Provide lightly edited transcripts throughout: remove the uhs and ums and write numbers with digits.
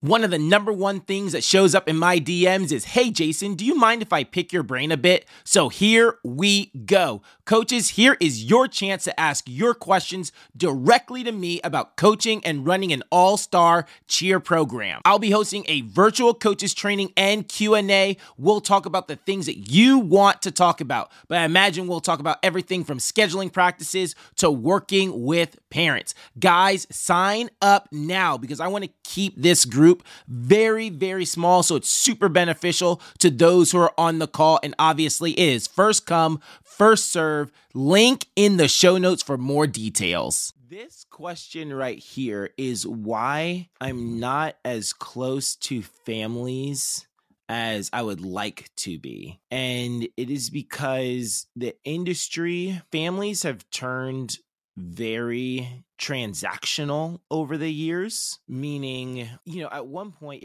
One of the number one things that shows up in my DMs is, hey, Jason, do you mind if I pick your brain a bit? So here we go. Coaches, here is your chance to ask your questions directly to me about coaching and running an all-star cheer program. I'll be hosting a virtual coaches training and Q&A. We'll talk about the things that you want to talk about, but I imagine we'll talk about everything from scheduling practices to working with parents. Guys, sign up now because I want to keep this group very, very small, so it's super beneficial to those who are on the call, and obviously it is first come, first serve. Link in the show notes for more details. This question right here is why I'm not as close to families as I would like to be. And it is because the industry, families have turned very transactional over the years, meaning, you know, at one point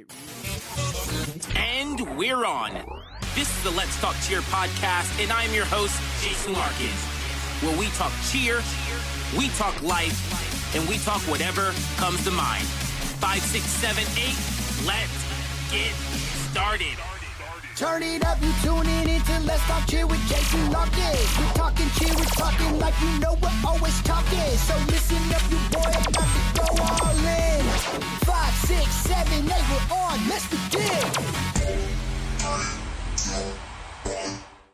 And we're on. This is the Let's Talk Cheer podcast, and I'm your host, Jason Larkins, where we talk cheer, we talk life, and we talk whatever comes to mind. 5, 6, 7, 8, let's get started. Turn it up, you tune in to Let's Talk Cheer with Jason Larkins. We're talking cheer, we're talking like you know we're always talking. So listen up, you boy, I'm about to go all in. 5, 6, 7, 8, we're on, let's begin.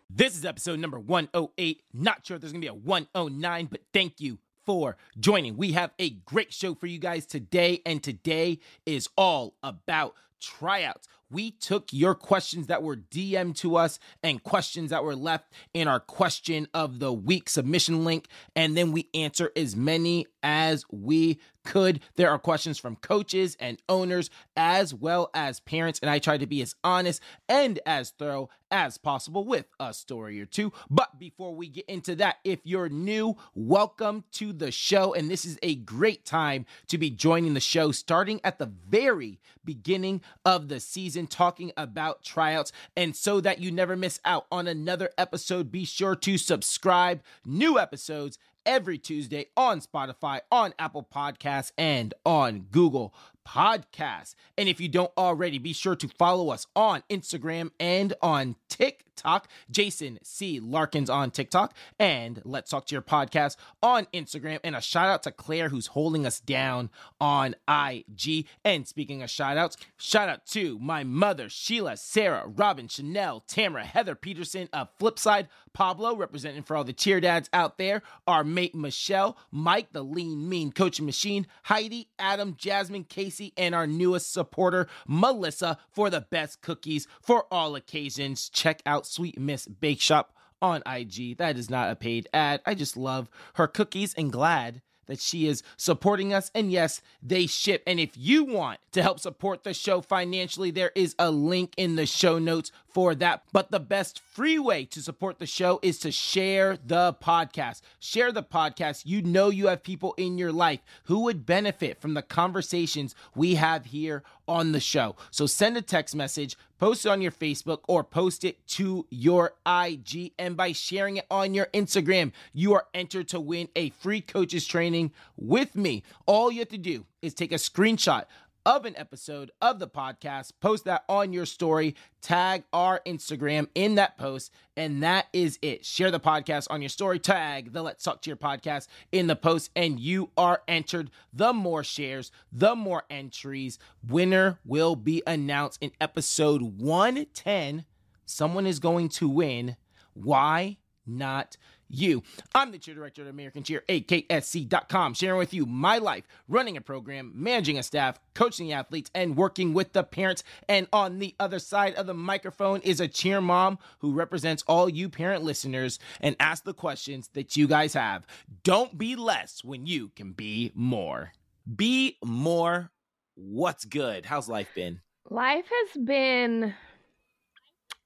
This is episode number 108. Not sure if there's going to be a 109, but thank you for joining. We have a great show for you guys today, and today is all about tryouts. We took your questions that were DM'd to us and questions that were left in our question of the week submission link, and then we answer as many as we could. There are questions from coaches and owners as well as parents, and I tried to be as honest and as thorough as possible with a story or two. But before we get into that, if you're new, welcome to the show, and this is a great time to be joining the show starting at the very beginning of the season, talking about tryouts. And so that you never miss out on another episode, be sure to subscribe. New episodes every Tuesday on Spotify, on Apple Podcasts, and on Google Podcasts. And if you don't already, be sure to follow us on Instagram and on TikTok. Jason C. Larkins on TikTok and Let's Talk Cheer Podcast on Instagram. And a shout out to Claire, who's holding us down on IG. And speaking of shout outs, shout out to my mother, Sheila, Sarah, Robin, Chanel, Tamara, Heather Peterson of Flipside, Pablo, representing for all the cheer dads out there, our mate Michelle, Mike, the lean, mean coaching machine, Heidi, Adam, Jasmine, Casey, and our newest supporter, Melissa, for the best cookies for all occasions. Check out Sweet Miss Bake Shop on IG. That is not a paid ad. I just love her cookies and glad that she is supporting us. And yes, they ship. And if you want to help support the show financially, there is a link in the show notes for that. But the best free way to support the show is to share the podcast. Share the podcast. You know you have people in your life who would benefit from the conversations we have here on the show. So send a text message, post it on your Facebook, or post it to your IG. And by sharing it on your Instagram, you are entered to win a free coaches training with me. All you have to do is take a screenshot of an episode of the podcast, post that on your story, tag our Instagram in that post, and that is it. Share the podcast on your story, tag the Let's Talk Cheer podcast in the post, and you are entered. The more shares, the more entries. Winner will be announced in episode 110. Someone is going to win. Why not you? I'm the cheer director at American Cheer AKSC.com, sharing with you my life running a program, managing a staff, coaching the athletes, and working with the parents. And on the other side of the microphone is a cheer mom who represents all you parent listeners and asks the questions that you guys have. Don't be less when you can be more. Be more. What's good? How's life been? Life has been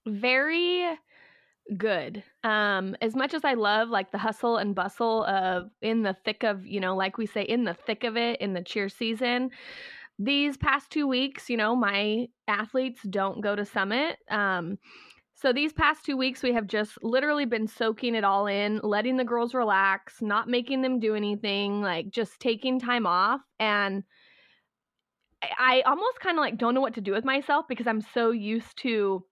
very good. As much as I love like the hustle and bustle of in the thick of, you know, like we say, in the thick of it, in the cheer season, these past 2 weeks, you know, my athletes don't go to Summit. So these past 2 weeks, we have just literally been soaking it all in, letting the girls relax, not making them do anything, like just taking time off. And I almost kind of like don't know what to do with myself because I'm so used to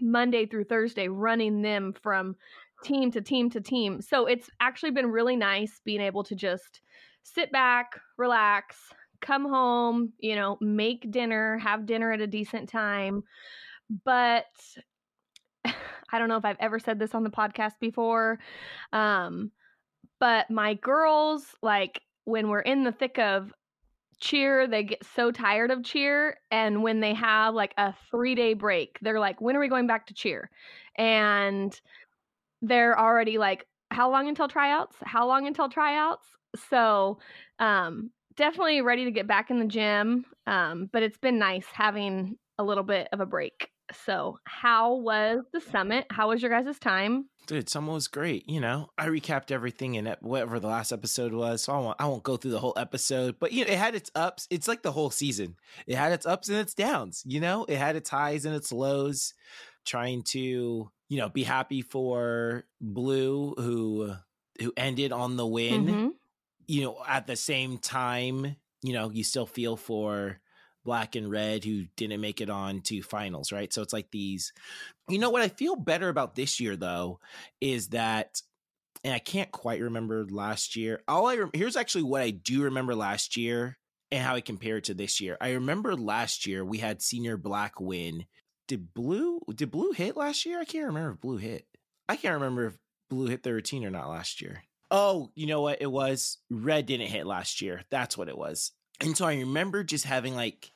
Monday through Thursday running them from team to team to team. So it's actually been really nice being able to just sit back, relax, come home, you know, make dinner, have dinner at a decent time. But I don't know if I've ever said this on the podcast before, but my girls, like when we're in the thick of cheer, they get so tired of cheer. And when they have like a 3-day break, they're like, when are we going back to cheer? And they're already like, how long until tryouts? How long until tryouts? So definitely ready to get back in the gym. But it's been nice having a little bit of a break. So how was the summit? How was your guys' time? Dude, summer was great. You know, I recapped everything in whatever the last episode was. So I won't go through the whole episode, but you know, it had its ups. It's like the whole season. It had its ups and its downs. You know, it had its highs and its lows. Trying to, you know, be happy for Blue, who ended on the win. Mm-hmm. You know, at the same time, you know, you still feel for Black and Red, who didn't make it on to finals, right? So it's like these, you know, what I feel better about this year though, is that, and I can't quite remember last year. Here's actually what I do remember last year and how I compare it to this year. I remember last year we had senior Black win. Did Blue hit last year? I can't remember if Blue hit. I can't remember if Blue hit 13 or not last year. Oh, you know what it was? Red didn't hit last year. That's what it was. And so I remember just having like,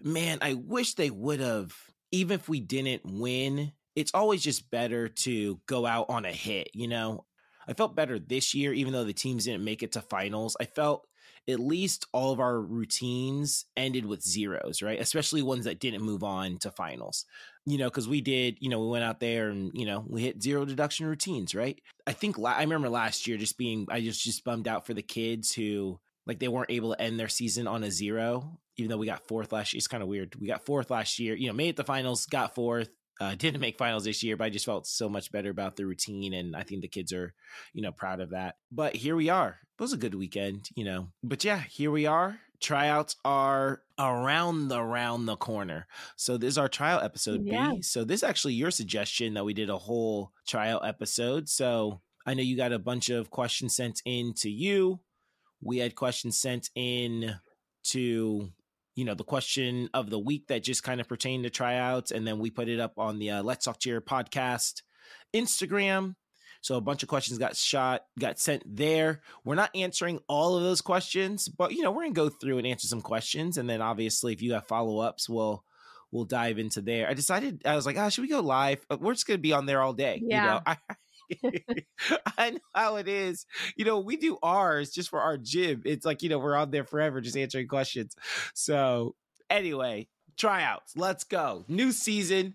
man, I wish they would have, even if we didn't win, it's always just better to go out on a hit, you know? I felt better this year, even though the teams didn't make it to finals. I felt at least all of our routines ended with zeros, right? Especially ones that didn't move on to finals, you know, because we did, you know, we went out there and, you know, we hit zero deduction routines, right? I think I remember last year just being, I just bummed out for the kids who, like, they weren't able to end their season on a zero, even though we got fourth last year. It's kind of weird. We got fourth last year, you know, made it to finals, got fourth, didn't make finals this year, but I just felt so much better about the routine. And I think the kids are, you know, proud of that. But here we are. It was a good weekend, you know. But yeah, here we are. Tryouts are around the corner. So this is our tryout episode, yeah. B. So this is actually your suggestion that we did a whole tryout episode. So I know you got a bunch of questions sent in to you. We had questions sent in to, you know, the question of the week that just kind of pertained to tryouts. And then we put it up on the Let's Talk Cheer podcast Instagram. So a bunch of questions got sent there. We're not answering all of those questions, but, you know, we're going to go through and answer some questions. And then obviously if you have follow-ups, we'll dive into there. I decided, I was like, should we go live? We're just going to be on there all day. Yeah. You know, I know how it is. You know, we do ours just for our gym. It's like, you know, we're on there forever just answering questions. So anyway, tryouts. Let's go. New season,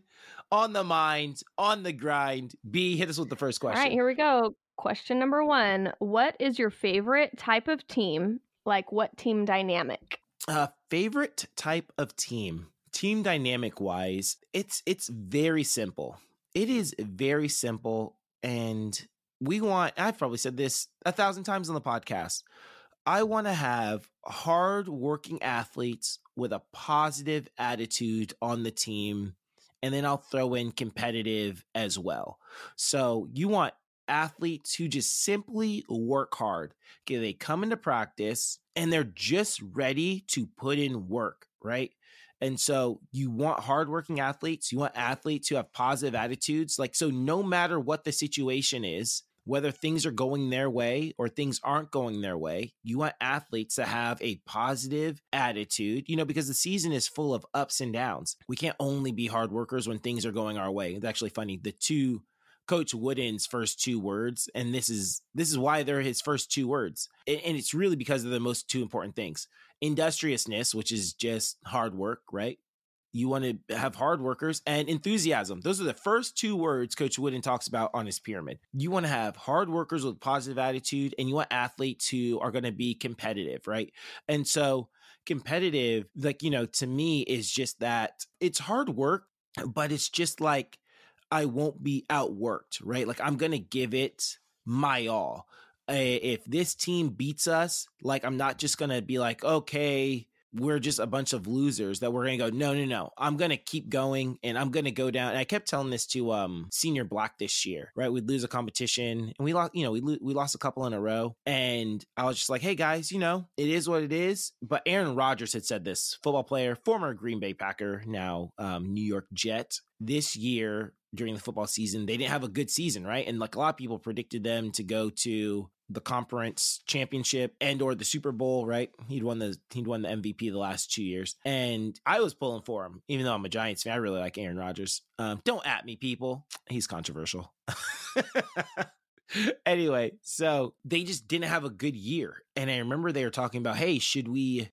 on the mind, on the grind. B, hit us with the first question. All right, here we go. Question number 1. What is your favorite type of team? Like, what team dynamic? Favorite type of team? Team dynamic wise, it's very simple. It is very simple. And we want, I've probably said this 1,000 times on the podcast, I want to have hardworking athletes with a positive attitude on the team. And then I'll throw in competitive as well. So you want athletes who just simply work hard. Okay, they come into practice and they're just ready to put in work, right? And so you want hardworking athletes. You want athletes who have positive attitudes. Like, so no matter what the situation is, whether things are going their way or things aren't going their way, you want athletes to have a positive attitude, you know, because the season is full of ups and downs. We can't only be hard workers when things are going our way. It's actually funny. The two Coach Wooden's first 2 words, and this is why they're his first 2 words. And it's really because of the most 2 important things. Industriousness, which is just hard work, right? You want to have hard workers, and enthusiasm. Those are the first 2 words Coach Wooden talks about on his pyramid. You want to have hard workers with positive attitude, and you want athletes who are going to be competitive, right? And so competitive, like, you know, to me is just that it's hard work, but it's just like, I won't be outworked, right? Like, I'm going to give it my all. If this team beats us, like, I'm not just going to be like, okay, we're just a bunch of losers that we're going to go, no, I'm going to keep going and I'm going to go down. And I kept telling this to Senior Block this year, right? We'd lose a competition and we lost, we lost a couple in a row. And I was just like, hey guys, it is what it is. But Aaron Rodgers had said this, football player, former Green Bay Packer, now New York Jet. This year during the football season, they didn't have a good season, right? And like a lot of people predicted them to go to the conference championship and or the Super Bowl, right? He'd won the MVP the last 2 years. And I was pulling for him, even though I'm a Giants fan. I really like Aaron Rodgers. Don't at me, people. He's controversial. Anyway, so they just didn't have a good year. And I remember they were talking about, hey,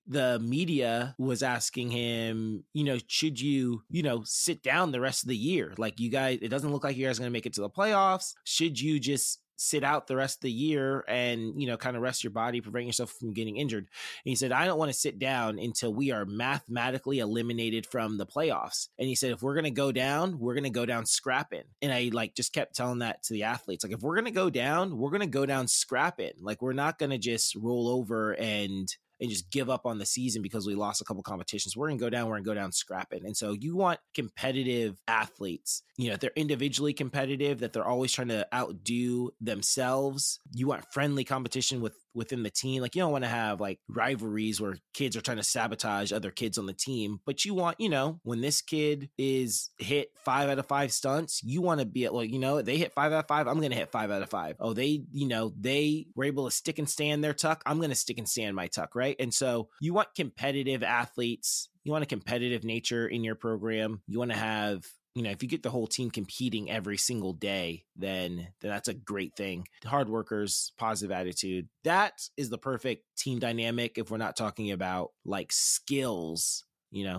the media was asking him, should you, sit down the rest of the year? Like you guys, it doesn't look like you guys are going to make it to the playoffs. Should you just sit out the rest of the year and, kind of rest your body, prevent yourself from getting injured? And he said, I don't want to sit down until we are mathematically eliminated from the playoffs. And he said, if we're going to go down, we're going to go down scrapping. And I just kept telling that to the athletes. Like, if we're going to go down, we're going to go down scrapping. Like, we're not going to just roll over and just give up on the season because we lost a couple competitions. We're going to go down scrapping. And so you want competitive athletes, if they're individually competitive, that they're always trying to outdo themselves. You want friendly competition within the team. Like, you don't want to have like rivalries where kids are trying to sabotage other kids on the team, but you want, when this kid is hit 5 out of 5 stunts, you want to be at they hit 5 out of 5, I'm going to hit 5 out of 5. Oh, they, they were able to stick and stand their tuck. I'm going to stick and stand my tuck. Right. And so you want competitive athletes, you want a competitive nature in your program. You want to have, if you get the whole team competing every single day, then that's a great thing. Hard workers, positive attitude. That is the perfect team dynamic if we're not talking about like skills,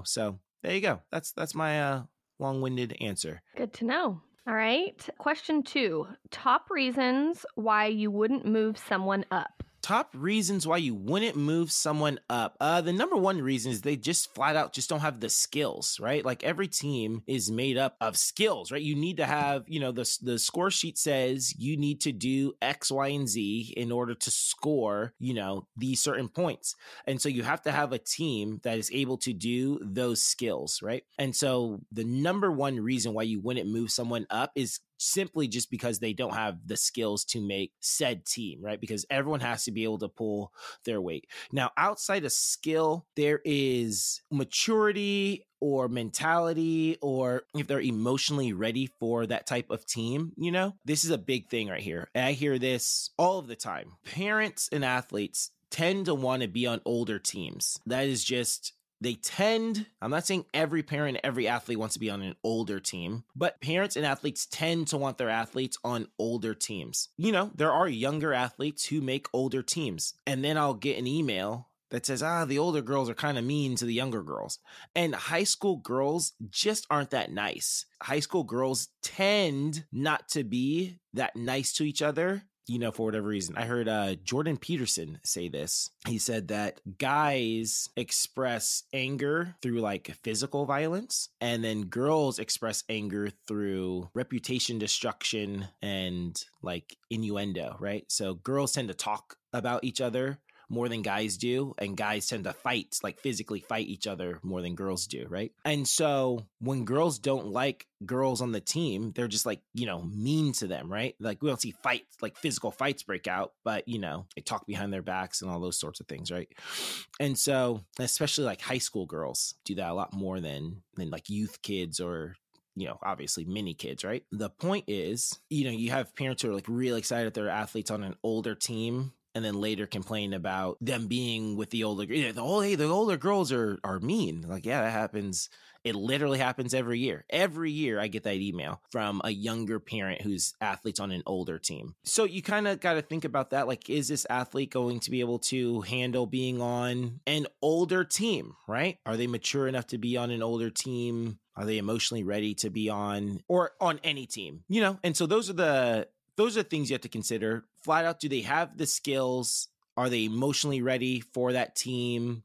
So there you go. That's my long-winded answer. Good to know. All right. Question 2, top reasons why you wouldn't move someone up. Top reasons why you wouldn't move someone up. The number one reason is they just flat out just don't have the skills, right? Like every team is made up of skills, right? You need to have, the score sheet says you need to do X, Y, and Z in order to score, these certain points. And so you have to have a team that is able to do those skills, right? And so the number one reason why you wouldn't move someone up is simply just because they don't have the skills to make said team, right? Because everyone has to be able to pull their weight. Now, outside of skill, there is maturity or mentality, or if they're emotionally ready for that type of team. This is a big thing right here. And I hear this all of the time. Parents and athletes tend to want to be on older teams. That is just... I'm not saying every parent, every athlete wants to be on an older team, but parents and athletes tend to want their athletes on older teams. There are younger athletes who make older teams. And then I'll get an email that says, the older girls are kind of mean to the younger girls. And high school girls just aren't that nice. High school girls tend not to be that nice to each other. For whatever reason. I heard Jordan Peterson say this. He said that guys express anger through like physical violence, and then girls express anger through reputation destruction and like innuendo, right? So girls tend to talk about each other more than guys do, and guys tend to fight, like physically fight each other more than girls do, right? And so when girls don't like girls on the team, they're just like, mean to them, right? Like we don't see fights, like physical fights break out, but they talk behind their backs and all those sorts of things, right? And so especially like high school girls do that a lot more than like youth kids or obviously mini kids, right? The point is, you have parents who are like really excited that their athletes on an older team, and then later complain about them being with the older, the older girls are mean. Like, yeah, that happens. It literally happens every year. Every year I get that email from a younger parent who's athletes on an older team. So you kind of got to think about that. Like, is this athlete going to be able to handle being on an older team, right? Are they mature enough to be on an older team? Are they emotionally ready to be on or on any team? And so those are things you have to consider. Flat out, do they have the skills? Are they emotionally ready for that team?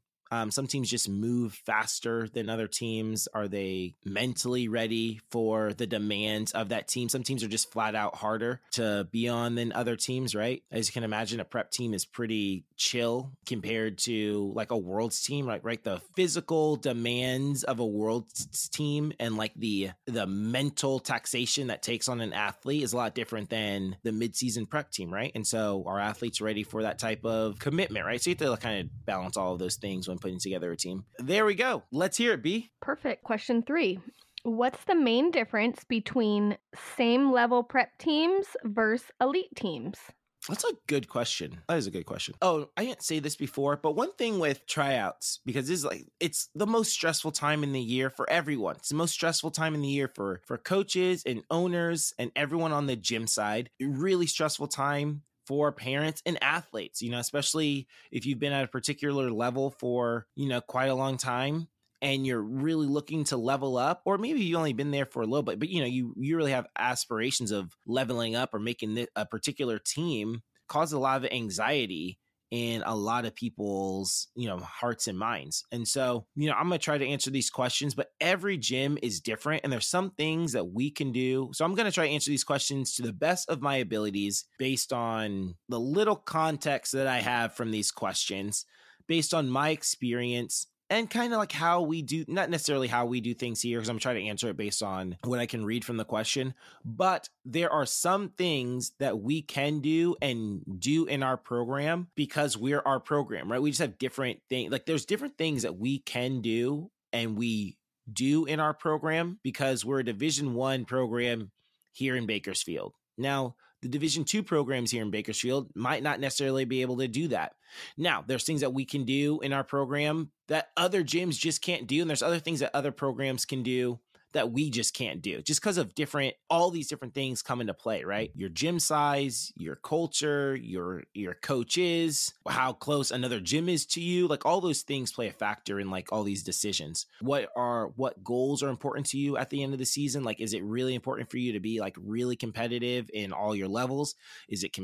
Some teams just move faster than other teams. Are they mentally ready for the demands of that team? Some teams are just flat out harder to be on than other teams, right? As you can imagine, a prep team is pretty chill compared to like a world's team, right? The physical demands of a world's team and like the mental taxation that takes on an athlete is a lot different than the midseason prep team, right? And so our athletes are ready for that type of commitment, right? So you have to kind of balance all of those things when putting together a team. There we go. Let's hear it, B. Perfect. Question 3. What's the main difference between same level prep teams versus elite teams? That's a good question. That is a good question. Oh, I didn't say this before, but one thing with tryouts, because this is like, it's the most stressful time in the year for everyone. It's the most stressful time in the year for coaches and owners and everyone on the gym side. Really stressful time for parents and athletes, you know, especially if you've been at a particular level for, you know, quite a long time and you're really looking to level up, or maybe you've only been there for a little bit, but, you know, you really have aspirations of leveling up or making a particular team, cause a lot of anxiety in a lot of people's, you know, hearts and minds. And so, you know, I'm going to try to answer these questions, but every gym is different and there's some things that we can do. So I'm going to try to answer these questions to the best of my abilities based on the little context that I have from these questions, based on my experience and kind of like how we do, not necessarily how we do things here, because I'm trying to answer it based on what I can read from the question. But there are some things that we can do and do in our program because we're our program, right? We just have different things. Like there's different things that we can do and we do in our program because we're a Division I program here in Bakersfield. Now, the Division II programs here in Bakersfield might not necessarily be able to do that. Now, there's things that we can do in our program that other gyms just can't do. And there's other things that other programs can do that we just can't do, just because of all these different things come into play, right? Your gym size, your culture, your coaches, how close another gym is to you. Like all those things play a factor in like all these decisions. What goals are important to you at the end of the season? Like, is it really important for you to be like really competitive in all your levels? Is it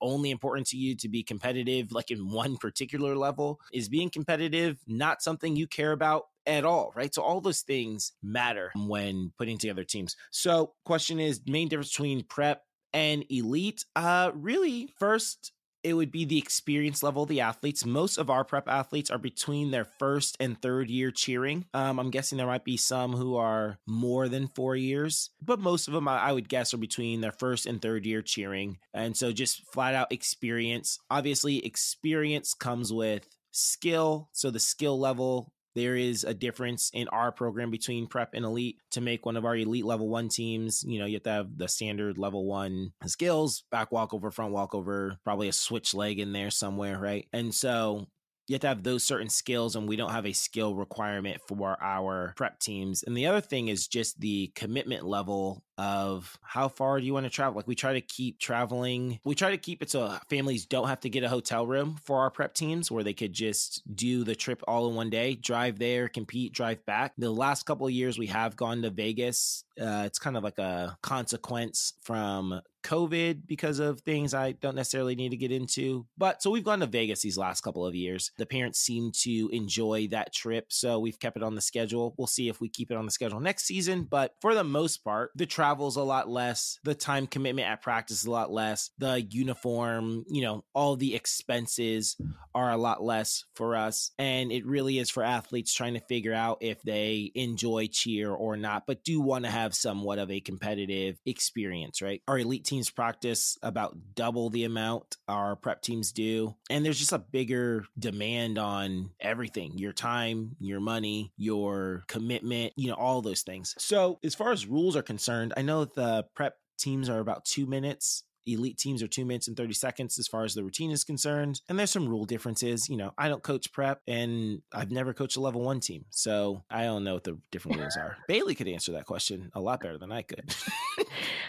only important to you to be competitive like in one particular level? Is being competitive not something you care about at all, right? So all those things matter when putting together teams. So question is, main difference between prep and elite? Really, first, it would be the experience level of the athletes. Most of our prep athletes are between their first and third year cheering. I'm guessing there might be some who are more than 4 years, but most of them, I would guess, are between their first and third year cheering. And so just flat out experience. Obviously, experience comes with skill. So the skill level, there is a difference in our program between prep and elite. To make one of our elite level one teams, you know, you have to have the standard level one skills, back walkover, front walkover, probably a switch leg in there somewhere, right? And so you have to have those certain skills, and we don't have a skill requirement for our prep teams. And the other thing is just the commitment level of how far do you want to travel? Like we try to keep traveling. We try to keep it so families don't have to get a hotel room for our prep teams, where they could just do the trip all in one day, drive there, compete, drive back. The last couple of years we have gone to Vegas. It's kind of like a consequence from COVID because of things I don't necessarily need to get into. But so we've gone to Vegas these last couple of years. The parents seem to enjoy that trip, so we've kept it on the schedule. We'll see if we keep it on the schedule next season. But for the most part, the travel's a lot less. The time commitment at practice is a lot less. The uniform, you know, all the expenses are a lot less for us. And it really is for athletes trying to figure out if they enjoy cheer or not, but do want to have somewhat of a competitive experience, right? Our elite teams practice about double the amount our prep teams do. And there's just a bigger demand on everything, your time, your money, your commitment, you know, all those things. So as far as rules are concerned, I know the prep teams are about 2 minutes. Elite teams are 2 minutes and 30 seconds as far as the routine is concerned. And there's some rule differences. You know, I don't coach prep and I've never coached a level one team, so I don't know what the different rules are. Bailey could answer that question a lot better than I could.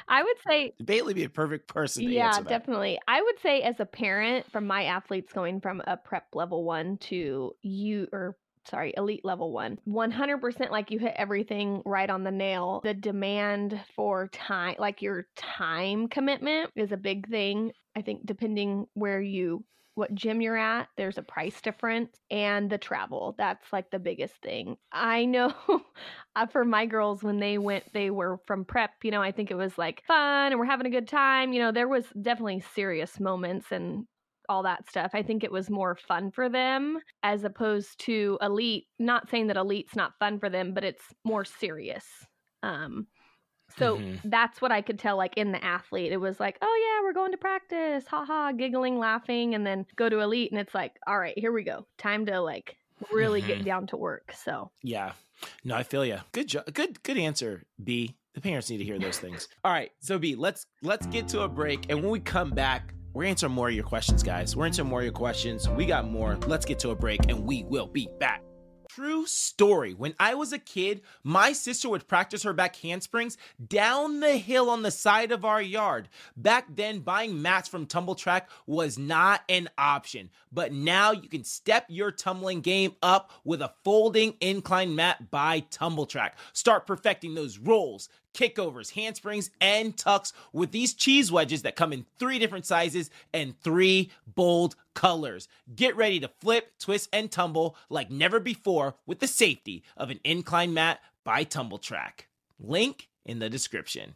I would say Bailey would be a perfect person to answer that. Yeah, definitely. I would say as a parent, from my athletes going from a prep level one to elite level one, 100%, like you hit everything right on the nail. The demand for time, like your time commitment, is a big thing. I think depending where you what gym you're at. There's a price difference and the travel. That's like the biggest thing. I know for my girls, when they went, they were from prep, you know, I think it was like fun and we're having a good time. You know, there was definitely serious moments and all that stuff. I think it was more fun for them as opposed to elite. Not saying that elite's not fun for them, but it's more serious. So that's what I could tell, like in the athlete, it was like, oh yeah, we're going to practice, haha, giggling, laughing, and then go to elite. And it's like, all right, here we go. Time to like really get down to work. So yeah, no, I feel you. Good job. Good answer, B. The parents need to hear those things. All right. So B, let's get to a break. And when we come back, we're answering more of your questions, guys. We're answering more of your questions. We got more. Let's get to a break and we will be back. True story. When I was a kid, my sister would practice her back handsprings down the hill on the side of our yard. Back then, buying mats from Tumble Track was not an option, but now you can step your tumbling game up with a folding incline mat by Tumble Track. Start perfecting those rolls, kickovers, handsprings, and tucks with these cheese wedges that come in 3 different sizes and 3 bold colors. Get ready to flip, twist, and tumble like never before with the safety of an incline mat by Tumble Track. Link in the description.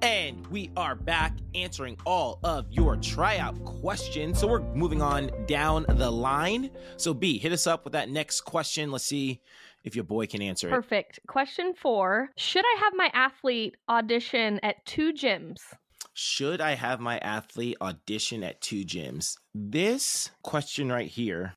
And we are back answering all of your tryout questions. So we're moving on down the line. So B, hit us up with that next question. Let's see if your boy can answer it. Perfect. Question 4. Should I have my athlete audition at 2 gyms? Should I have my athlete audition at 2 gyms? This question right here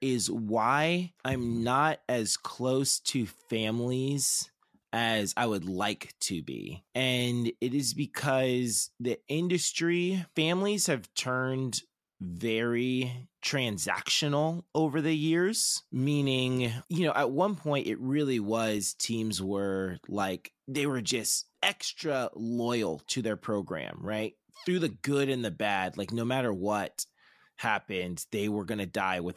is why I'm not as close to families as I would like to be. And it is because the industry, families have turned very transactional over the years, meaning, you know, at one point it really was teams were like, they were just extra loyal to their program, right? Through the good and the bad, like no matter what happened, they were going to die with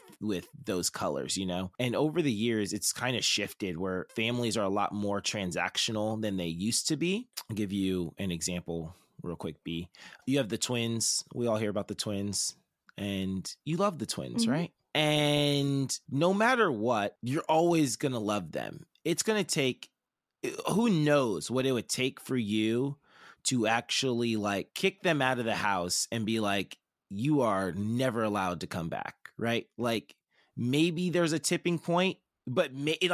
those colors, you know? And over the years, it's kind of shifted where families are a lot more transactional than they used to be. I'll give you an example real quick, B. You have the twins. We all hear about the twins. And you love the twins, right? And no matter what, you're always going to love them. It's going to take, who knows what it would take for you to actually like kick them out of the house and be like, you are never allowed to come back, right? Like maybe there's a tipping point, but maybe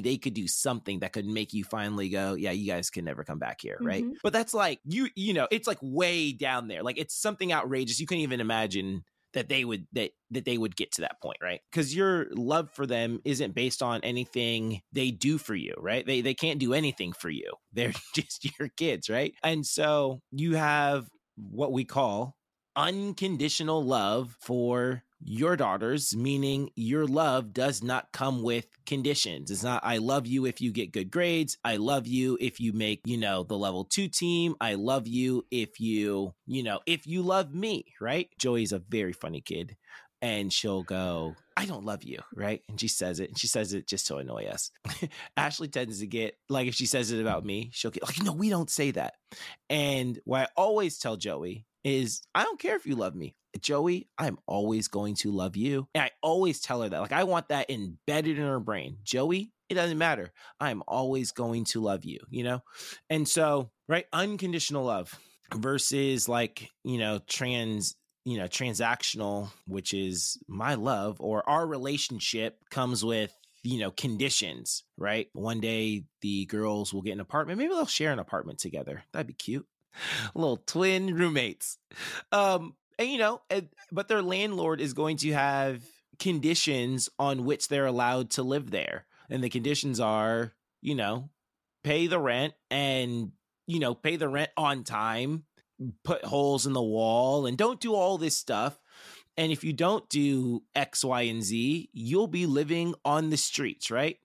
they could do something that could make you finally go, yeah, you guys can never come back here, right? But that's like, you know, it's like way down there. Like it's something outrageous. You couldn't even imagine that they would, that they would get to that point, right? Because your love for them isn't based on anything they do for you, right? They can't do anything for you. They're just your kids, right? And so you have what we call unconditional love for your daughters, meaning your love does not come with conditions. It's not, I love you if you get good grades. I love you if you make, you know, the level 2 team. I love you if you, you know, if you love me, right? Joey's a very funny kid and she'll go, I don't love you, right? And she says it. And she says it just to annoy us. Ashley tends to get, like, if she says it about me, she'll get like, no, we don't say that. And what I always tell Joey is, I don't care if you love me. Joey, I'm always going to love you. And I always tell her that. Like, I want that embedded in her brain. Joey, it doesn't matter. I'm always going to love you, you know? And so, right, unconditional love versus like, you know, transactional, which is my love or our relationship comes with, you know, conditions, right? One day the girls will get an apartment. Maybe they'll share an apartment together. That'd be cute. Little twin roommates. And, you know, but their landlord is going to have conditions on which they're allowed to live there. And the conditions are, you know, pay the rent and, you know, pay the rent on time, put holes in the wall and don't do all this stuff. And if you don't do X, Y, and Z, you'll be living on the streets, right?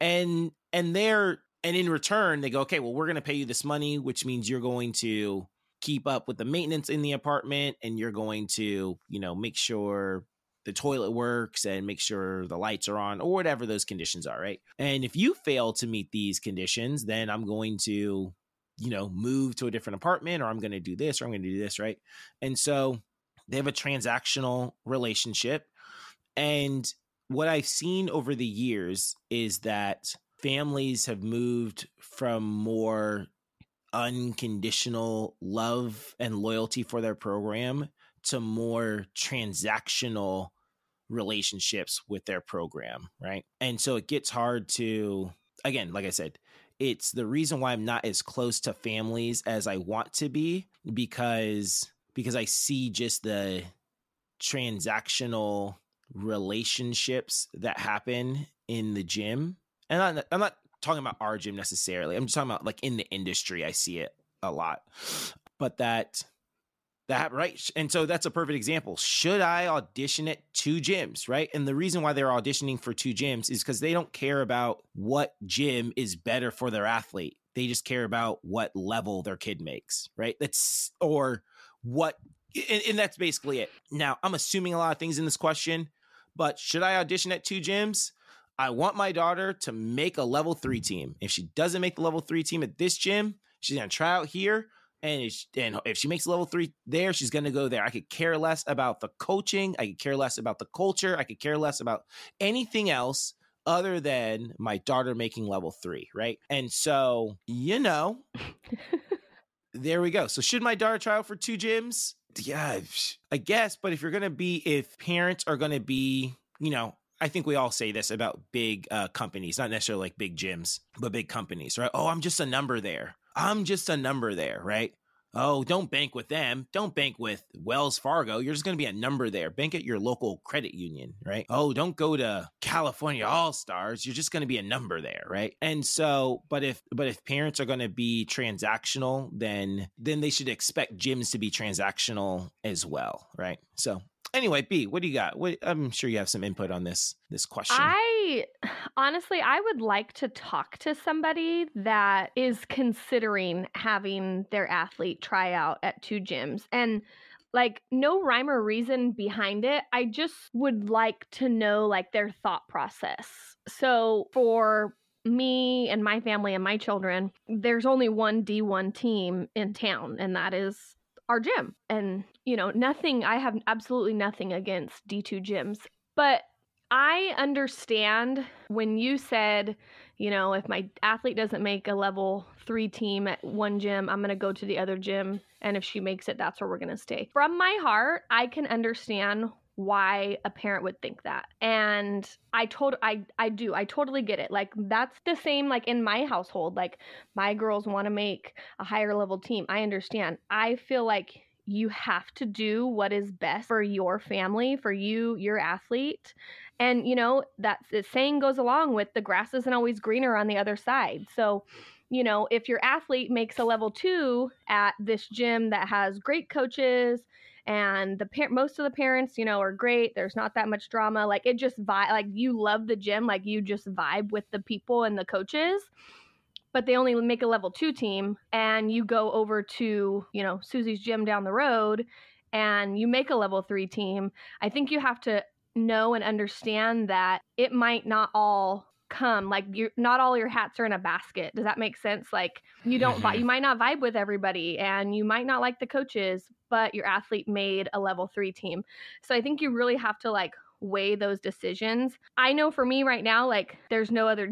And in return, they go, okay, well, we're going to pay you this money, which means you're going to keep up with the maintenance in the apartment and you're going to, you know, make sure the toilet works and make sure the lights are on or whatever those conditions are, right? And if you fail to meet these conditions, then I'm going to, you know, move to a different apartment, or I'm going to do this, or I'm going to do this. Right. And so they have a transactional relationship. And what I've seen over the years is that families have moved from more unconditional love and loyalty for their program to more transactional relationships with their program, right? And so it gets hard to, again, like I said, it's the reason why I'm not as close to families as I want to be, because I see just the transactional relationships that happen in the gym. And I'm not talking about our gym necessarily. I'm just talking about like in the industry, I see it a lot, but that, right. And so that's a perfect example. Should I audition at two gyms? Right. And the reason why they're auditioning for two gyms is because they don't care about what gym is better for their athlete. They just care about what level their kid makes. Right. That's, or what, and that's basically it. Now, I'm assuming a lot of things in this question, but should I audition at two gyms? I want my daughter to make a level 3 team. If she doesn't make the level 3 team at this gym, she's going to try out here. And if she makes level 3 there, she's going to go there. I could care less about the coaching. I could care less about the culture. I could care less about anything else other than my daughter making level 3. Right. And so, you know, there we go. So should my daughter try out for two gyms? Yeah, I guess. But if you're going to be, if parents are going to be, you know, I think we all say this about big companies, not necessarily like big gyms, but big companies, right? Oh, I'm just a number there. I'm just a number there, right? Oh, don't bank with them. Don't bank with Wells Fargo. You're just going to be a number there. Bank at your local credit union, right? Oh, don't go to California All-Stars. You're just going to be a number there, right? And so, but if parents are going to be transactional, then they should expect gyms to be transactional as well, right? So anyway, B, what do you got? I'm sure you have some input on this question. I would like to talk to somebody that is considering having their athlete try out at two gyms. And like, no rhyme or reason behind it. I just would like to know like their thought process. So for me and my family and my children, there's only one D1 team in town, and that is our gym. And, you know, nothing, I have absolutely nothing against D2 gyms, but I understand when you said, you know, if my athlete doesn't make a level 3 team at one gym, I'm going to go to the other gym. And if she makes it, that's where we're going to stay. From my heart, I can understand why a parent would think that. And I totally get it. Like, that's the same, like in my household, like my girls want to make a higher level team. I understand. I feel like you have to do what is best for your family, for you, your athlete. And, you know, that the saying goes along with the grass isn't always greener on the other side. So, you know, if your athlete makes a level 2 at this gym that has great coaches, and most of the parents, you know, are great. There's not that much drama. Like, it just like you love the gym, like you just vibe with the people and the coaches, but they only make a level 2 team, and you go over to, you know, Susie's gym down the road and you make a level 3 team. I think you have to know and understand that it might not all come, like, you're not all your hats are in a basket. Does that make sense? Like, you don't you might not vibe with everybody, and you might not like the coaches, but your athlete made a level 3 team. So I think you really have to like weigh those decisions. I know for me right now, like, there's no other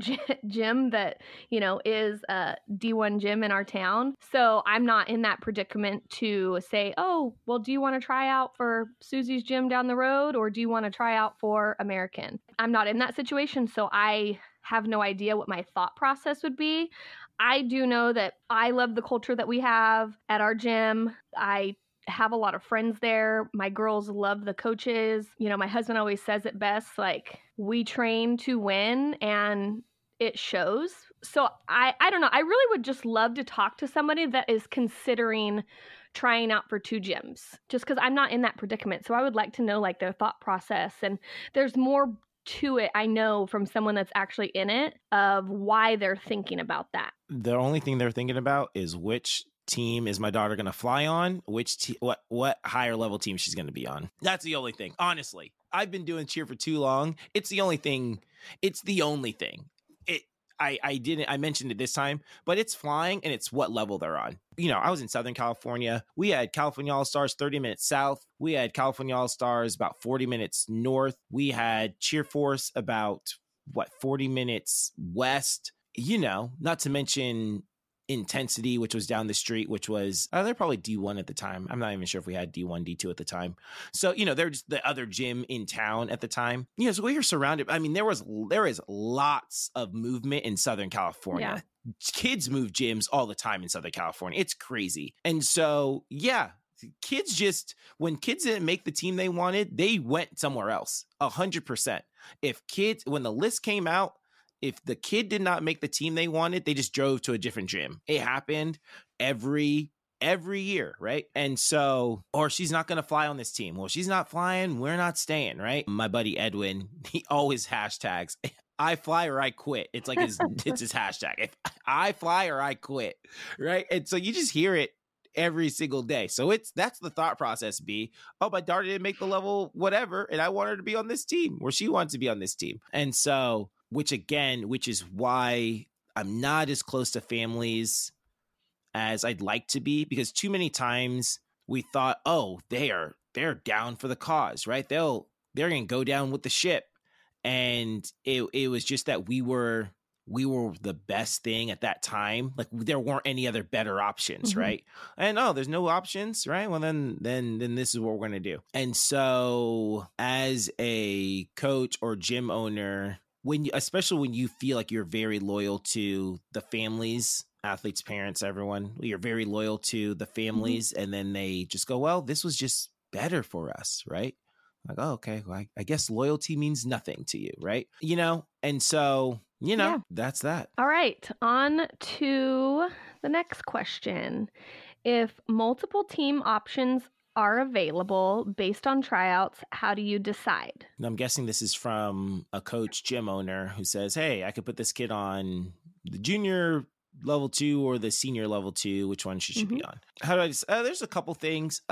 gym that, you know, is a D1 gym in our town. So I'm not in that predicament to say, oh, well, do you want to try out for Susie's gym down the road, or do you want to try out for American? I'm not in that situation. So I have no idea what my thought process would be. I do know that I love the culture that we have at our gym. I have a lot of friends there. My girls love the coaches. You know, my husband always says it best, like, we train to win, and it shows. So I don't know. I really would just love to talk to somebody that is considering trying out for two gyms, just because I'm not in that predicament. So I would like to know like their thought process, and there's more to it, I know, from someone that's actually in it, of why they're thinking about that. The only thing they're thinking about is which team is my daughter going to fly on, what higher level team she's going to be on. That's the only thing. Honestly, I've been doing cheer for too long. It's the only thing. I mentioned it this time, but it's flying and it's what level they're on. You know, I was in Southern California. We had California All-Stars 30 minutes south. We had California All-Stars about 40 minutes north. We had Cheer Force about, 40 minutes west, you know, not to mention Intensity, which was down the street, which was, they're probably D1 at the time. I'm not even sure if we had D1, D2 at the time. So, you know, they're just the other gym in town at the time. You know, so we were surrounded. I mean, there is lots of movement in Southern California. Yeah. Kids move gyms all the time in Southern California. It's crazy. And so, yeah. Kids just, when kids didn't make the team they wanted, they went somewhere else. 100%. When the list came out, if the kid did not make the team they wanted, they just drove to a different gym. It happened every year, right? And so, or she's not going to fly on this team. Well, she's not flying. We're not staying, right? My buddy Edwin, he always hashtags, I fly or I quit. It's like his, it's his hashtag. If I fly or I quit, right? And so you just hear it every single day. So that's the thought process. Oh, my daughter didn't make the level, whatever. And I want her to be on this team, or she wants to be on this team. And so, which is why I'm not as close to families as I'd like to be, because too many times we thought, oh, they're down for the cause, right? They're going to go down with the ship. And it was just that we were the best thing at that time. Like, there weren't any other better options. Mm-hmm. Right. And there's no options. Right. Well, then this is what we're going to do. And so as a coach or gym owner, especially when you feel like you're very loyal to the families, athletes, parents, everyone, you're very loyal to the families. Mm-hmm. And then they just go, well, this was just better for us. Right. Like, oh, okay. Well, I guess loyalty means nothing to you. Right. You know? And so, you know, yeah. That's that. All right. On to the next question. If multiple team options are available based on tryouts, how do you decide? And I'm guessing this is from a coach gym owner who says, hey, I could put this kid on the junior level 2 or the senior level 2. Which one should she be on? How do I decide? There's a couple things.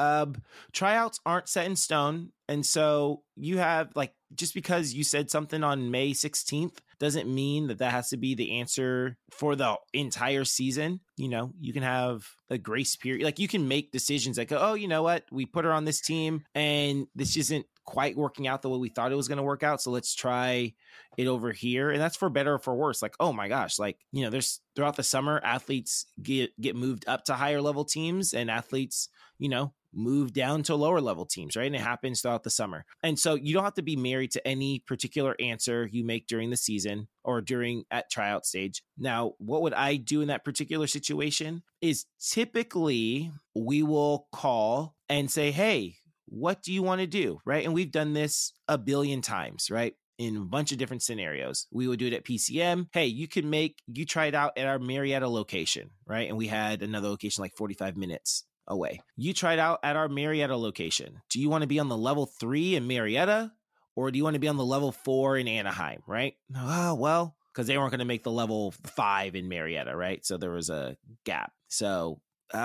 Tryouts aren't set in stone. And so you have, like, just because you said something on May 16th doesn't mean that has to be the answer for the entire season. You know, you can have a grace period. Like, you can make decisions like, oh, you know what? We put her on this team and this isn't quite working out the way we thought it was going to work out. So let's try it over here. And that's for better or for worse. Like, oh my gosh, like, you know, there's throughout the summer, athletes get moved up to higher level teams and athletes, you know, move down to lower level teams, right? And it happens throughout the summer. And so you don't have to be married to any particular answer you make during the season or during at tryout stage. Now, what would I do in that particular situation is typically we will call and say, hey, what do you want to do? Right. And we've done this a billion times, right? In a bunch of different scenarios. We would do it at PCM. Hey, you tried out at our Marietta location, right? And we had another location like 45 minutes away. You tried out at our Marietta location. Do you want to be on the level 3 in Marietta, or do you want to be on the level 4 in Anaheim? Right? Oh, well, because they weren't going to make the level 5 in Marietta, right? So there was a gap. So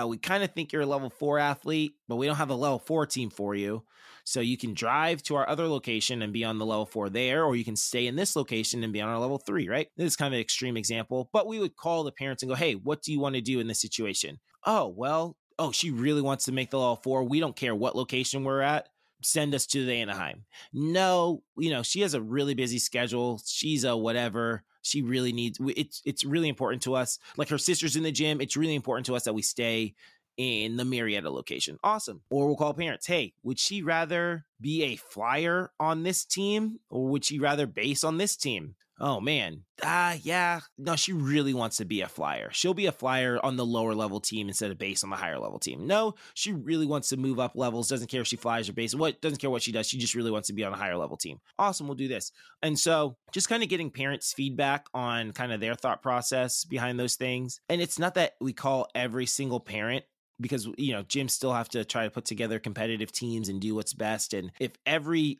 we kind of think you're a level 4 athlete, but we don't have a level 4 team for you. So you can drive to our other location and be on the level 4 there, or you can stay in this location and be on our level 3, right? This is kind of an extreme example, but we would call the parents and go, hey, what do you want to do in this situation? Oh, well, she really wants to make the level 4. We don't care what location we're at. Send us to the Anaheim. No, you know, she has a really busy schedule. She's a whatever. She really needs, it's really important to us. Like, her sister's in the gym. It's really important to us that we stay in the Marietta location. Awesome. Or we'll call parents. Hey, would she rather be a flyer on this team, or would she rather base on this team? Oh man. Yeah. No, she really wants to be a flyer. She'll be a flyer on the lower level team instead of base on the higher level team. No, she really wants to move up levels. Doesn't care if she flies or base. Doesn't care what she does. She just really wants to be on a higher level team. Awesome. We'll do this. And so just kind of getting parents' feedback on kind of their thought process behind those things. And it's not that we call every single parent, because, you know, gyms still have to try to put together competitive teams and do what's best. And if every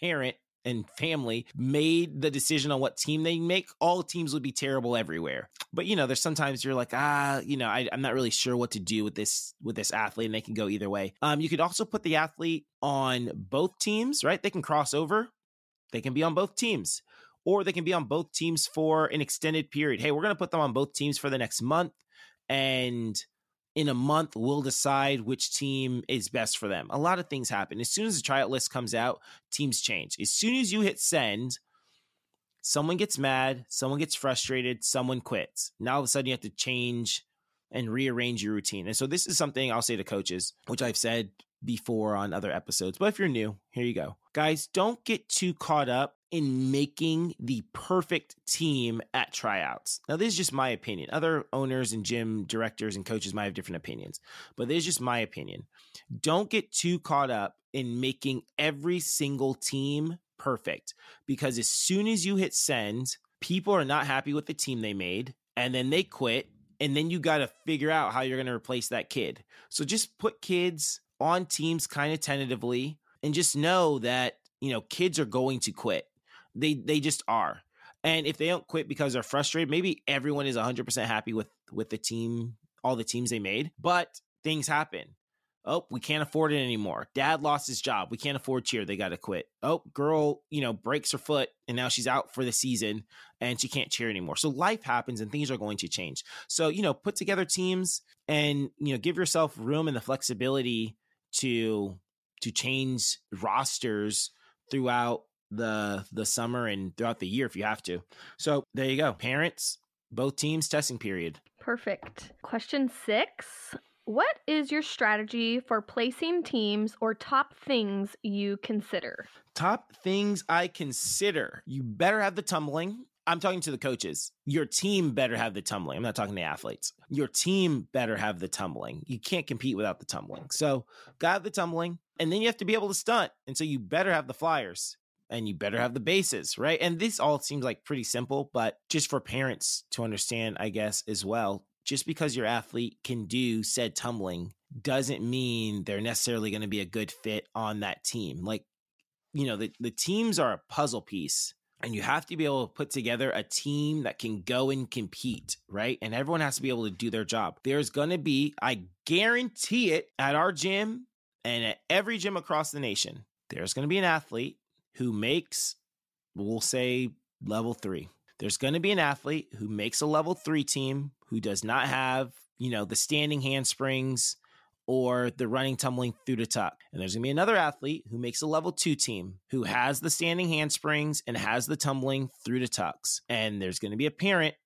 parent and family made the decision on what team they make, all teams would be terrible everywhere. But, you know, there's sometimes you're like, you know, I'm not really sure what to do with this athlete, and they can go either way. You could also put the athlete on both teams, right? They can cross over. They can be on both teams. or they can be on both teams for an extended period. Hey, we're going to put them on both teams for the next month, and in a month, we'll decide which team is best for them. A lot of things happen. As soon as the tryout list comes out, teams change. As soon as you hit send, someone gets mad, someone gets frustrated, someone quits. Now all of a sudden you have to change and rearrange your routine. And so this is something I'll say to coaches, which I've said before on other episodes. But if you're new, here you go. Guys, don't get too caught up in making the perfect team at tryouts. Now, this is just my opinion. Other owners and gym directors and coaches might have different opinions, but this is just my opinion. Don't get too caught up in making every single team perfect, because as soon as you hit send, people are not happy with the team they made, and then they quit, and then you got to figure out how you're going to replace that kid. So just put kids on teams kind of tentatively and just know that, you know, kids are going to quit. They just are. And if they don't quit because they're frustrated, maybe everyone is 100% happy with the team, all the teams they made, but things happen. Oh, we can't afford it anymore. Dad lost his job. We can't afford cheer. They got to quit. Oh, girl, you know, breaks her foot and now she's out for the season and she can't cheer anymore. So life happens and things are going to change. So, you know, put together teams and, you know, give yourself room and the flexibility to change rosters throughout the summer and throughout the year if you have to. So there you go. Parents, both teams, testing period. Perfect. Question 6. What is your strategy for placing teams or top things you consider? Top things I consider. You better have the tumbling. I'm talking to the coaches. Your team better have the tumbling. I'm not talking to athletes. Your team better have the tumbling. You can't compete without the tumbling. So got the tumbling, and then you have to be able to stunt. And so you better have the flyers. And you better have the bases, right? And this all seems like pretty simple, but just for parents to understand, I guess, as well, just because your athlete can do said tumbling doesn't mean they're necessarily going to be a good fit on that team. Like, you know, the teams are a puzzle piece, and you have to be able to put together a team that can go and compete, right? And everyone has to be able to do their job. There's going to be, I guarantee it, at our gym and at every gym across the nation, there's going to be an athlete who makes, we'll say, level 3. There's going to be an athlete who makes a level 3 team who does not have, you know, the standing handsprings or the running tumbling through the tuck. And there's going to be another athlete who makes a level 2 team who has the standing handsprings and has the tumbling through the tucks. And there's going to be a parent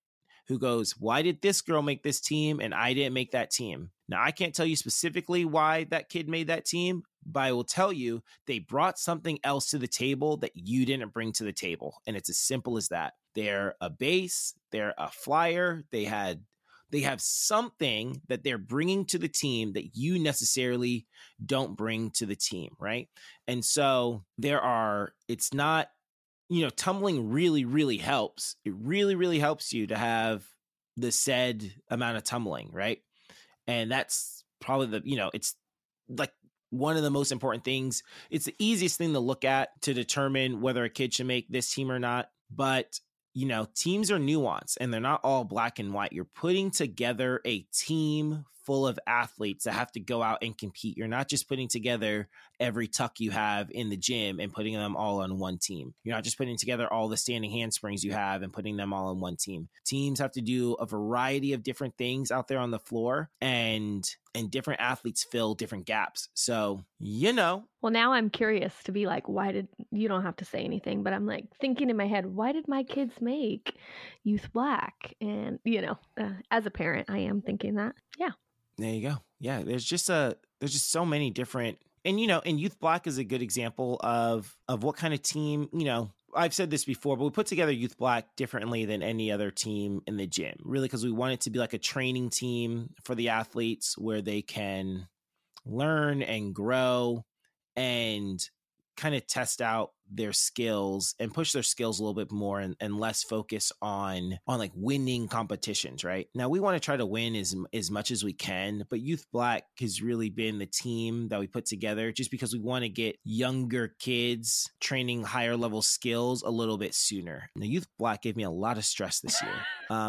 who goes, why did this girl make this team and I didn't make that team? Now, I can't tell you specifically why that kid made that team, but I will tell you they brought something else to the table that you didn't bring to the table. And it's as simple as that. They're a base. They're a flyer. They have something that they're bringing to the team that you necessarily don't bring to the team, right? And so it's not, you know, tumbling really, really helps. It really, really helps you to have the said amount of tumbling, right? And that's probably it's like one of the most important things. It's the easiest thing to look at to determine whether a kid should make this team or not. But, you know, teams are nuanced and they're not all black and white. You're putting together a team full of athletes that have to go out and compete. You're not just putting together every tuck you have in the gym and putting them all on one team. You're not just putting together all the standing handsprings you have and putting them all on one team. Teams have to do a variety of different things out there on the floor, and different athletes fill different gaps. So, you know. Well, now I'm curious to be like, why did, you don't have to say anything, but I'm like thinking in my head, why did my kids make youth black? And, you know, as a parent, I am thinking that. Yeah. There you go. Yeah. There's just so many different, and, you know, and youth black is a good example of what kind of team, you know, I've said this before, but we put together youth black differently than any other team in the gym, really, because we want it to be like a training team for the athletes where they can learn and grow and kind of test out their skills and push their skills a little bit more and less focus on like winning competitions, right? Now we want to try to win as much as we can, but Youth Black has really been the team that we put together just because we want to get younger kids training higher level skills a little bit sooner. Now Youth Black gave me a lot of stress this year.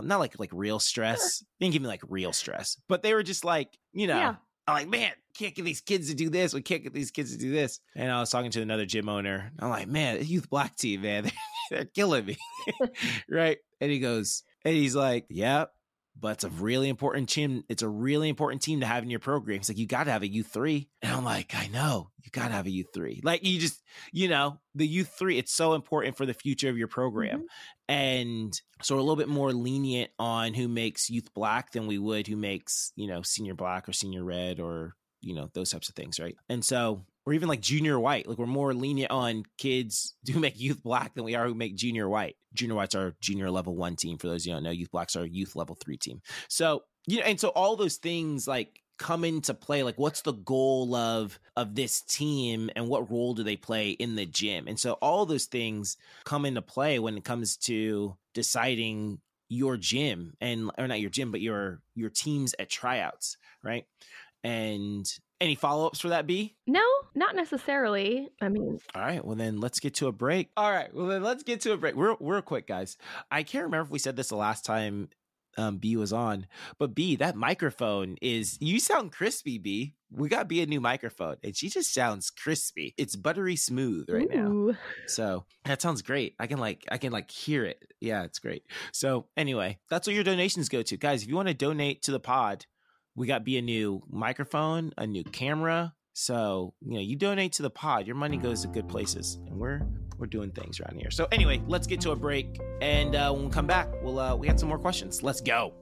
Not like real stress. They didn't give me like real stress, but they were just like, you know, yeah. I'm like, man, can't get these kids to do this. We can't get these kids to do this. And I was talking to another gym owner. I'm like, man, youth black team, man. they're killing me. Right. And he goes, and he's like, yeah, but it's a really important team. It's a really important team to have in your program. He's like, you got to have a U3. And I'm like, I know, you got to have a U3. Like you just, you know, the U3, it's so important for the future of your program. Mm-hmm. And so we're a little bit more lenient on who makes youth black than we would who makes, you know, senior black or senior red or, you know, those types of things. Right. And so, or even like junior white, like we're more lenient on kids who make youth black than we are who make junior white. Junior whites are junior level 1 team. For those who don't know, youth blacks are youth level 3 team. So, you know, and so all those things like come into play, like what's the goal of this team and what role do they play in the gym? And so all those things come into play when it comes to deciding your gym and, or not your gym, but your teams at tryouts. Right. And any follow-ups for that, B? No, not necessarily. I mean... All right, well then let's get to a break. All right, well then let's get to a break. We're quick, guys. I can't remember if we said this the last time B was on, but B, that microphone is... You sound crispy, B. We got B a new microphone, and she just sounds crispy. It's buttery smooth right Ooh. Now. So that sounds great. I can hear it. Yeah, it's great. So anyway, that's what your donations go to. Guys, if you want to donate to the pod... We got be a new microphone, a new camera. So, you know, you donate to the pod, your money goes to good places, and we're doing things around here. So anyway, let's get to a break. And when we come back, we got some more questions. Let's go.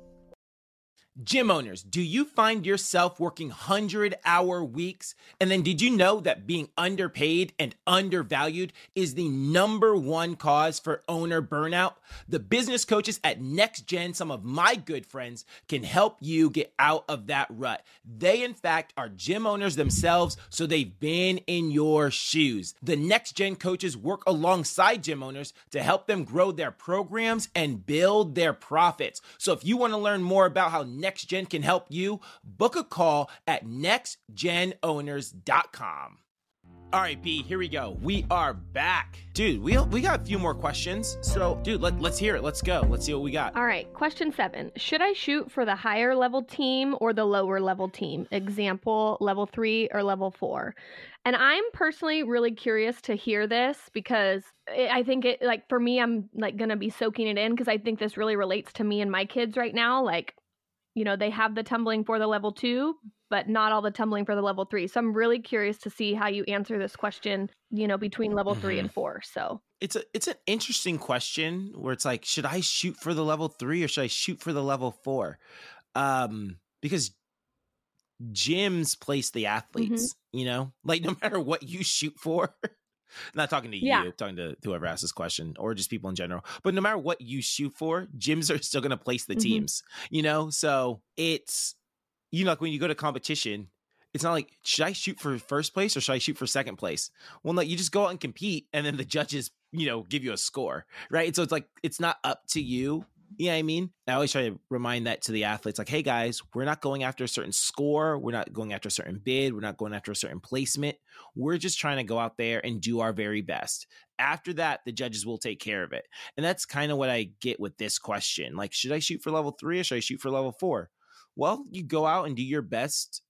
Gym owners, do you find yourself working 100-hour weeks? And then did you know that being underpaid and undervalued is the number one cause for owner burnout? The business coaches at NextGen, some of my good friends, can help you get out of that rut. They, in fact, are gym owners themselves, so they've been in your shoes. The NextGen coaches work alongside gym owners to help them grow their programs and build their profits. So if you want to learn more about how NextGen can help you, book a call at nextgenowners.com. All right, B, here we go. We are back. Dude, we got a few more questions. So, dude, let's hear it. Let's go. Let's see what we got. All right, question 7. Should I shoot for the higher level team or the lower level team? Example, level 3 or level 4? And I'm personally really curious to hear this because I think it, like, for me, I'm, like, going to be soaking it in because I think this really relates to me and my kids right now. Like, you know, they have the tumbling for the level 2, but not all the tumbling for the level 3. So I'm really curious to see how you answer this question, you know, between level 3 and 4. So it's an interesting question where it's like, should I shoot for the level 3 or should I shoot for the level 4? Because gyms place the athletes, mm-hmm. you know, like no matter what you shoot for, not talking to you, yeah. talking to whoever asked this question or just people in general, but no matter what you shoot for, gyms are still going to place the mm-hmm. teams, you know? So it's, you know, like when you go to competition, it's not like, should I shoot for first place or should I shoot for second place? Well, no, you just go out and compete and then the judges, you know, give you a score, right? So it's like, it's not up to you. You know what I mean? I always try to remind that to the athletes, like, hey guys, we're not going after a certain score. We're not going after a certain bid. We're not going after a certain placement. We're just trying to go out there and do our very best. After that, the judges will take care of it. And that's kind of what I get with this question. Like, should I shoot for level 3 or should I shoot for level 4? Well, you go out and do your best,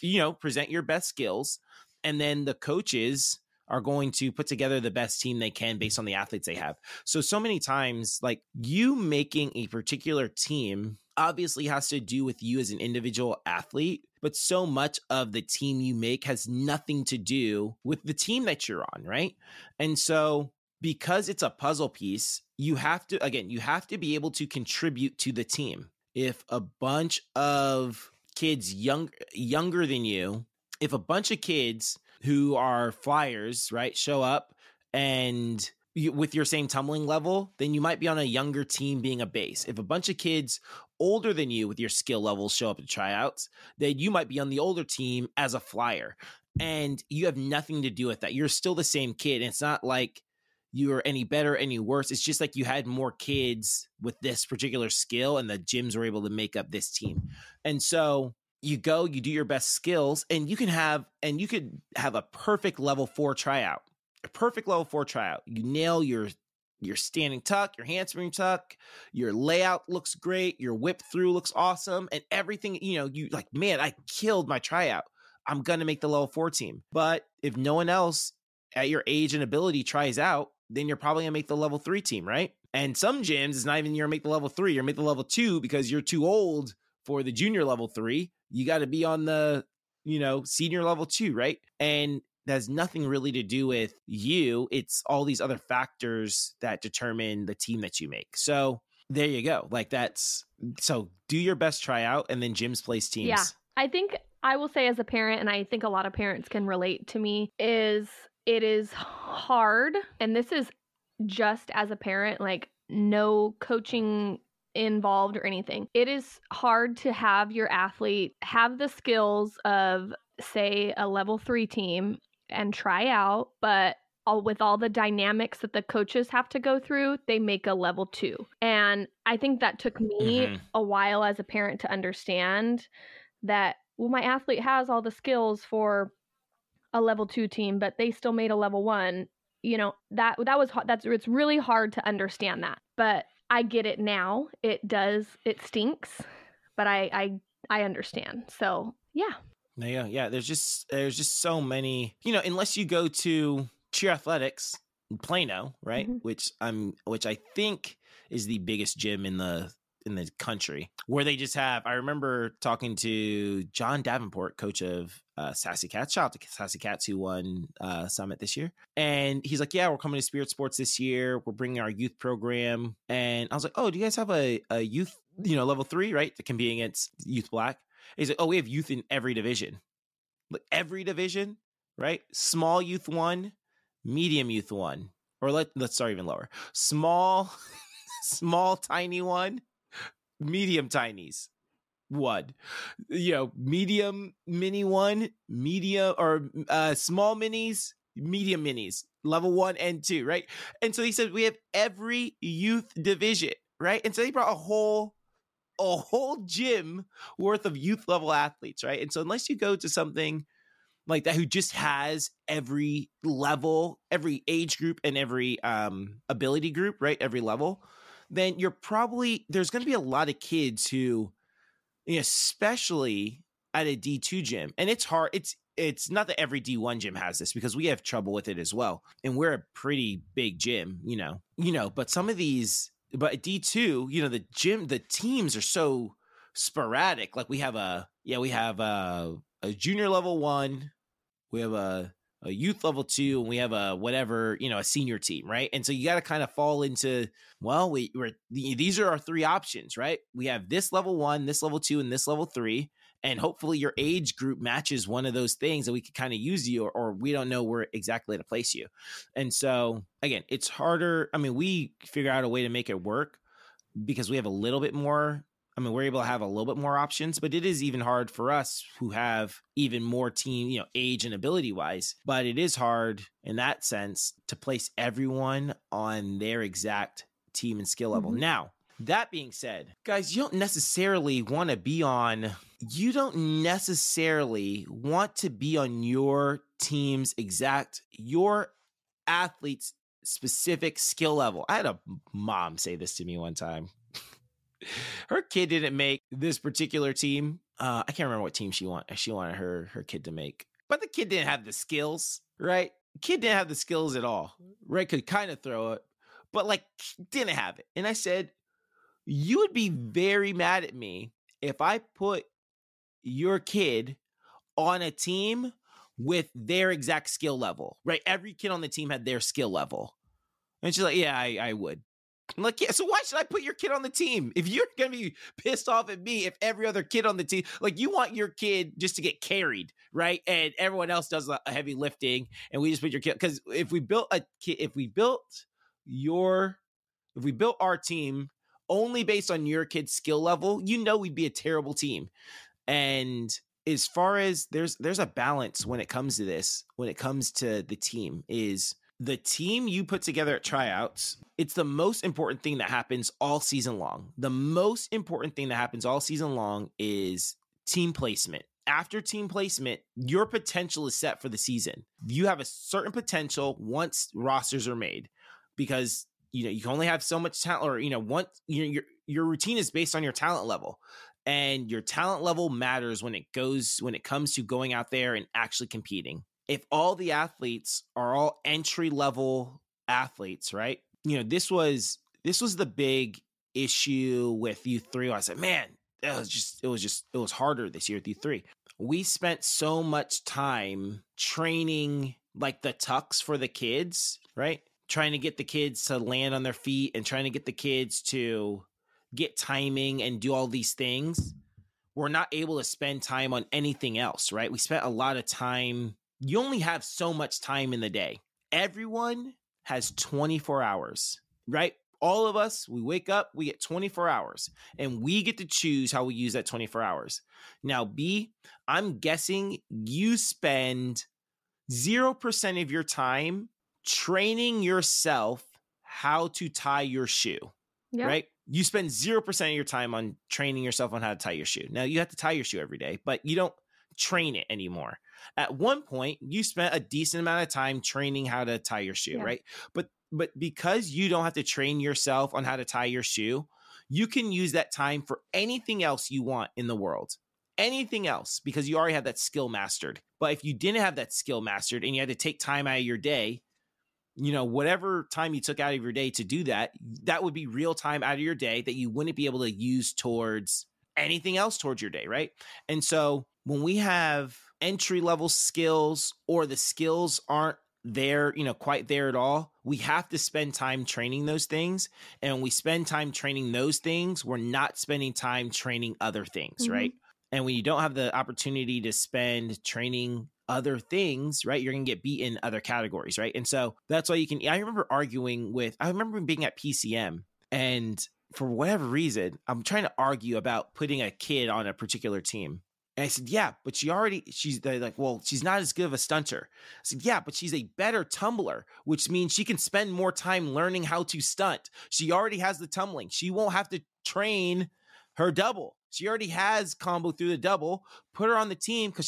you know, present your best skills. And then the coaches are going to put together the best team they can based on the athletes they have. So many times, like, you making a particular team obviously has to do with you as an individual athlete, but so much of the team you make has nothing to do with the team that you're on, right? And so because it's a puzzle piece, you have to be able to contribute to the team. If a bunch of kids younger than you, if a bunch of kids who are flyers, right, show up and with your same tumbling level, then you might be on a younger team being a base. If a bunch of kids older than you with your skill levels show up at tryouts, then you might be on the older team as a flyer. And you have nothing to do with that. You're still the same kid. And it's not like you are any better, any worse. It's just like you had more kids with this particular skill and the gyms were able to make up this team. And so you go, you do your best skills, and you could have a perfect level 4 tryout. A perfect level 4 tryout. You nail your standing tuck, your handspring tuck, your layout looks great, your whip through looks awesome, and everything, you know, you like, man, I killed my tryout. I'm going to make the level 4 team. But if no one else at your age and ability tries out, then you're probably gonna make the level 3 team, right? And some gyms, it's not even you're gonna make the level 3, you're gonna make the level 2 because you're too old for the junior level 3. You got to be on the, you know, senior level 2, right? And that has nothing really to do with you. It's all these other factors that determine the team that you make. So there you go. Like that's, so do your best tryout and then gyms place teams. Yeah, I think I will say as a parent, and I think a lot of parents can relate to me, is it is hard. And this is just as a parent, like no coaching involved or anything. It is hard to have your athlete have the skills of, say, a level 3 team and try out, but with all the dynamics that the coaches have to go through, they make a level 2. And I think that took me a while as a parent to understand that, well, my athlete has all the skills for a level 2 team, but they still made a level 1. You know, that's it's really hard to understand that, but I get it now. It stinks, but I understand. So yeah. Yeah. There's just so many, you know, unless you go to Cheer Athletics in Plano, right? Mm-hmm. Which I think is the biggest gym in the country, where they just have, I remember talking to John Davenport, coach of Sassy Cats. Shout out to Sassy Cats, who won Summit this year. And he's like, yeah, we're coming to Spirit Sports this year. We're bringing our youth program. And I was like, oh, do you guys have a youth, you know, level 3, right? That can be against youth black. And he's like, oh, we have youth in every division. Like every division, right? Small youth 1, medium youth 1, or let's start even lower. Small, tiny 1. Medium tinies 1, you know, medium mini 1, medium or small minis, medium minis, level 1 and 2, right? And so he said, we have every youth division, right? And so they brought a whole gym worth of youth level athletes, right? And so unless you go to something like that, who just has every level, every age group, and every ability group, right? Every level, then you're probably, there's going to be a lot of kids who, you know, especially at a D2 gym, and it's hard. It's not that every D1 gym has this, because we have trouble with it as well. And we're a pretty big gym, you know, but some of these, but D2, you know, the teams are so sporadic. Like we have a junior level 1, we have a youth level 2, and we have a whatever, you know, a senior team, right? And so you got to kind of fall into, well, these are our 3 options, right? We have this level 1, this level 2, and this level 3, and hopefully your age group matches one of those things that we could kind of use you, or we don't know where exactly to place you. And so again, it's harder. I mean, we figure out a way to make it work because we have a little bit more, I mean, we're able to have a little bit more options, but it is even hard for us who have even more team, you know, age and ability wise, but it is hard in that sense to place everyone on their exact team and skill level. Mm-hmm. Now, that being said, guys, you don't necessarily want to be on your team's exact, your athlete's specific skill level. I had a mom say this to me one time. Her kid didn't make this particular team. I can't remember what team she wanted her kid to make, but the kid didn't have the skills, right? Kid didn't have the skills at all, right? Could kind of throw it, but like didn't have it. And I said, you would be very mad at me if I put your kid on a team with their exact skill level, right? Every kid on the team had their skill level. And she's like, yeah, I would. I'm like, yeah, so why should I put your kid on the team? If you're going to be pissed off at me, if every other kid on the team, like you want your kid just to get carried, right? And everyone else does a heavy lifting and we just put your kid, because if we built our team only based on your kid's skill level, you know, we'd be a terrible team. And as far as there's a balance when it comes to this, when it comes to the team, is the team you put together at tryouts, it's the most important thing that happens all season long. The most important thing that happens all season long is team placement. After team placement, your potential is set for the season. You have a certain potential once rosters are made, because you know you can only have so much talent, or you know, once your routine is based on your talent level, and your talent level matters when it comes to going out there and actually competing. If all the athletes are all entry level athletes, right? You know, this was the big issue with U3. I said, man, it was harder this year with U3. We spent so much time training like the tucks for the kids, right? Trying to get the kids to land on their feet and trying to get the kids to get timing and do all these things. We're not able to spend time on anything else, right? We spent a lot of time. You only have so much time in the day. Everyone has 24 hours, right? All of us, we wake up, we get 24 hours, and we get to choose how we use that 24 hours. Now, B, I'm guessing you spend 0% of your time training yourself how to tie your shoe, yep. Right? You spend 0% of your time on training yourself on how to tie your shoe. Now, you have to tie your shoe every day, but you don't train it anymore. At one point, you spent a decent amount of time training how to tie your shoe, yeah. Right? But because you don't have to train yourself on how to tie your shoe, you can use that time for anything else you want in the world. Anything else, because you already have that skill mastered. But if you didn't have that skill mastered and you had to take time out of your day, you know, whatever time you took out of your day to do that, that would be real time out of your day that you wouldn't be able to use towards anything else towards your day, right? And so when we have entry-level skills or the skills aren't there, you know, quite there at all, we have to spend time training those things. And when we spend time training those things, we're not spending time training other things, mm-hmm. right? And when you don't have the opportunity to spend training other things, right, you're going to get beat in other categories, right? And so that's why you can, I remember being at PCM and for whatever reason, I'm trying to argue about putting a kid on a particular team. And I said, yeah, but they're like, well, she's not as good of a stunter. I said, yeah, but she's a better tumbler, which means she can spend more time learning how to stunt. She already has the tumbling. She won't have to train her double. She already has combo through the double. Put her on the team because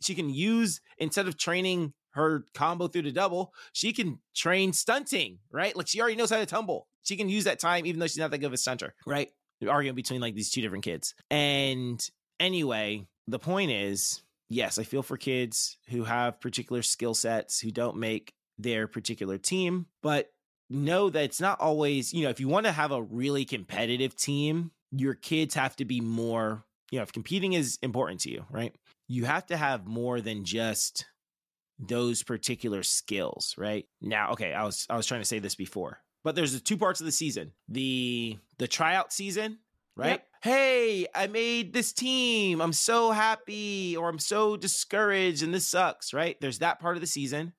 she can use, instead of training her combo through the double, she can train stunting, right? Like she already knows how to tumble. She can use that time, even though she's not that good of a stunter, right? You're arguing between like these two different kids. And anyway, the point is, yes, I feel for kids who have particular skill sets, who don't make their particular team, but know that it's not always, you know, if you want to have a really competitive team, your kids have to be more, you know, if competing is important to you, right? You have to have more than just those particular skills, right? Now, okay, I was trying to say this before, but there's the two parts of the season. The tryout season, right? Yep. Hey, I made this team. I'm so happy, or I'm so discouraged and this sucks, right? There's that part of the season.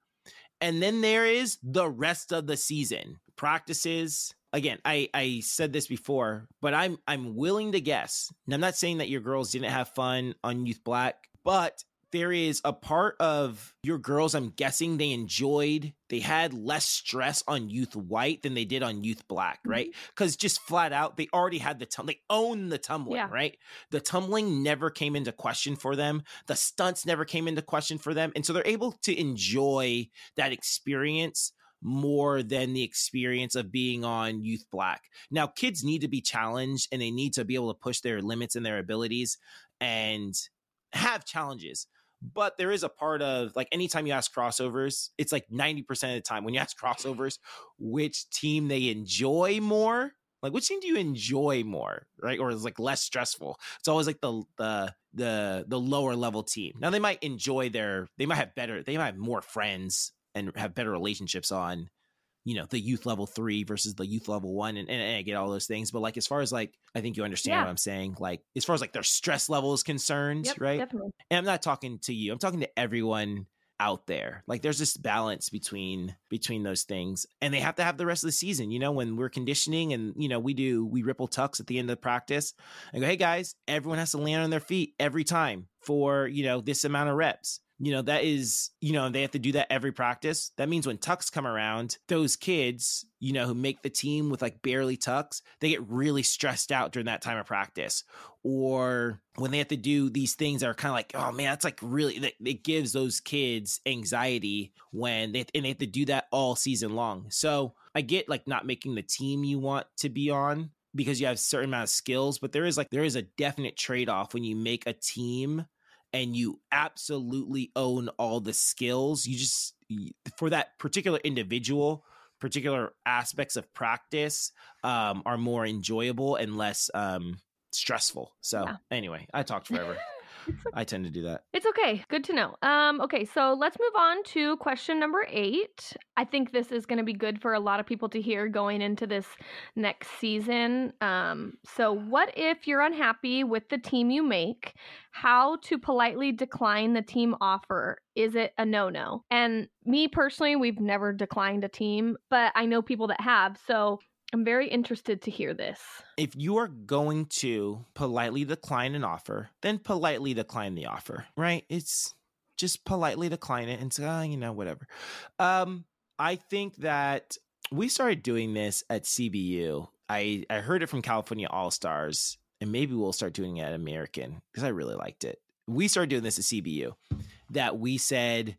And then there is the rest of the season. Practices. Again, I said this before, but I'm willing to guess, and I'm not saying that your girls didn't have fun on Youth Black, but there is a part of your girls, I'm guessing they had less stress on Youth White than they did on Youth Black, right? Because just flat out, they already had they own the tumbling, yeah. right? The tumbling never came into question for them. The stunts never came into question for them. And so they're able to enjoy that experience more than the experience of being on Youth Black. Now, kids need to be challenged and they need to be able to push their limits and their abilities and have challenges. But there is a part of, like, anytime you ask crossovers, it's like 90% of the time when you ask crossovers, which team they enjoy more, like which team do you enjoy more, right? Or is like less stressful. It's always like the lower level team. Now they might enjoy they might have more friends and have better relationships on, you know, the youth level 3 versus the youth level 1. And I get all those things. But like, as far as like, I think you understand yeah. what I'm saying. Like, as far as like their stress level is concerned, yep, right? Definitely. And I'm not talking to you. I'm talking to everyone out there. Like, there's this balance between those things. And they have to have the rest of the season, you know, when we're conditioning and, you know, we ripple tucks at the end of the practice and go, hey guys, everyone has to land on their feet every time for, you know, this amount of reps. You know, that is, you know, they have to do that every practice. That means when tucks come around, those kids, you know, who make the team with like barely tucks, they get really stressed out during that time of practice. Or when they have to do these things that are kind of like, oh man, that's like really, it gives those kids anxiety and they have to do that all season long. So I get like not making the team you want to be on because you have a certain amount of skills, but there is a definite trade-off when you make a team and you absolutely own all the skills. For that particular individual, particular aspects of practice are more enjoyable and less stressful. So anyway, I talked forever. I tend to do that. It's okay. Good to know. Okay, so let's move on to question number 8. I think this is going to be good for a lot of people to hear going into this next season. So what if you're unhappy with the team you make? How to politely decline the team offer? Is it a no-no? And me personally, we've never declined a team, but I know people that have. So I'm very interested to hear this. If you are going to politely decline an offer, then politely decline the offer, right? It's just politely decline it and say, oh, you know, whatever. I think that we started doing this at CBU. I heard it from California All-Stars, and maybe we'll start doing it at American because I really liked it. We started doing this at CBU, that we said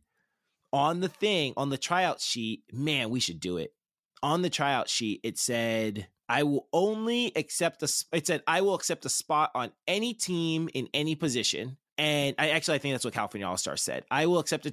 on the thing, on the tryout sheet, man, we should do it. On the tryout sheet, it said, I will accept a spot on any team in any position. And I think that's what California All-Stars said. I will accept the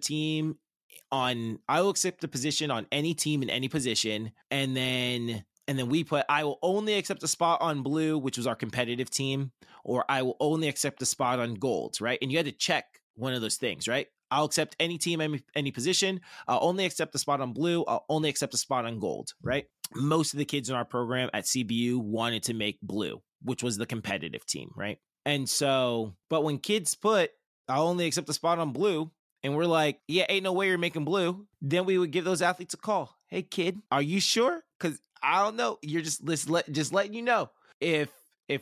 position on any team in any position. And then we put, I will only accept a spot on blue, which was our competitive team, or I will only accept a spot on gold, right? And you had to check one of those things, right? I'll accept any team, any position. I'll only accept the spot on blue. I'll only accept the spot on gold, right? Most of the kids in our program at CBU wanted to make blue, which was the competitive team, right? And so, but when kids put, I'll only accept the spot on blue, and we're like, yeah, ain't no way you're making blue, then we would give those athletes a call. Hey, kid, are you sure? Because I don't know. You're just letting you know. If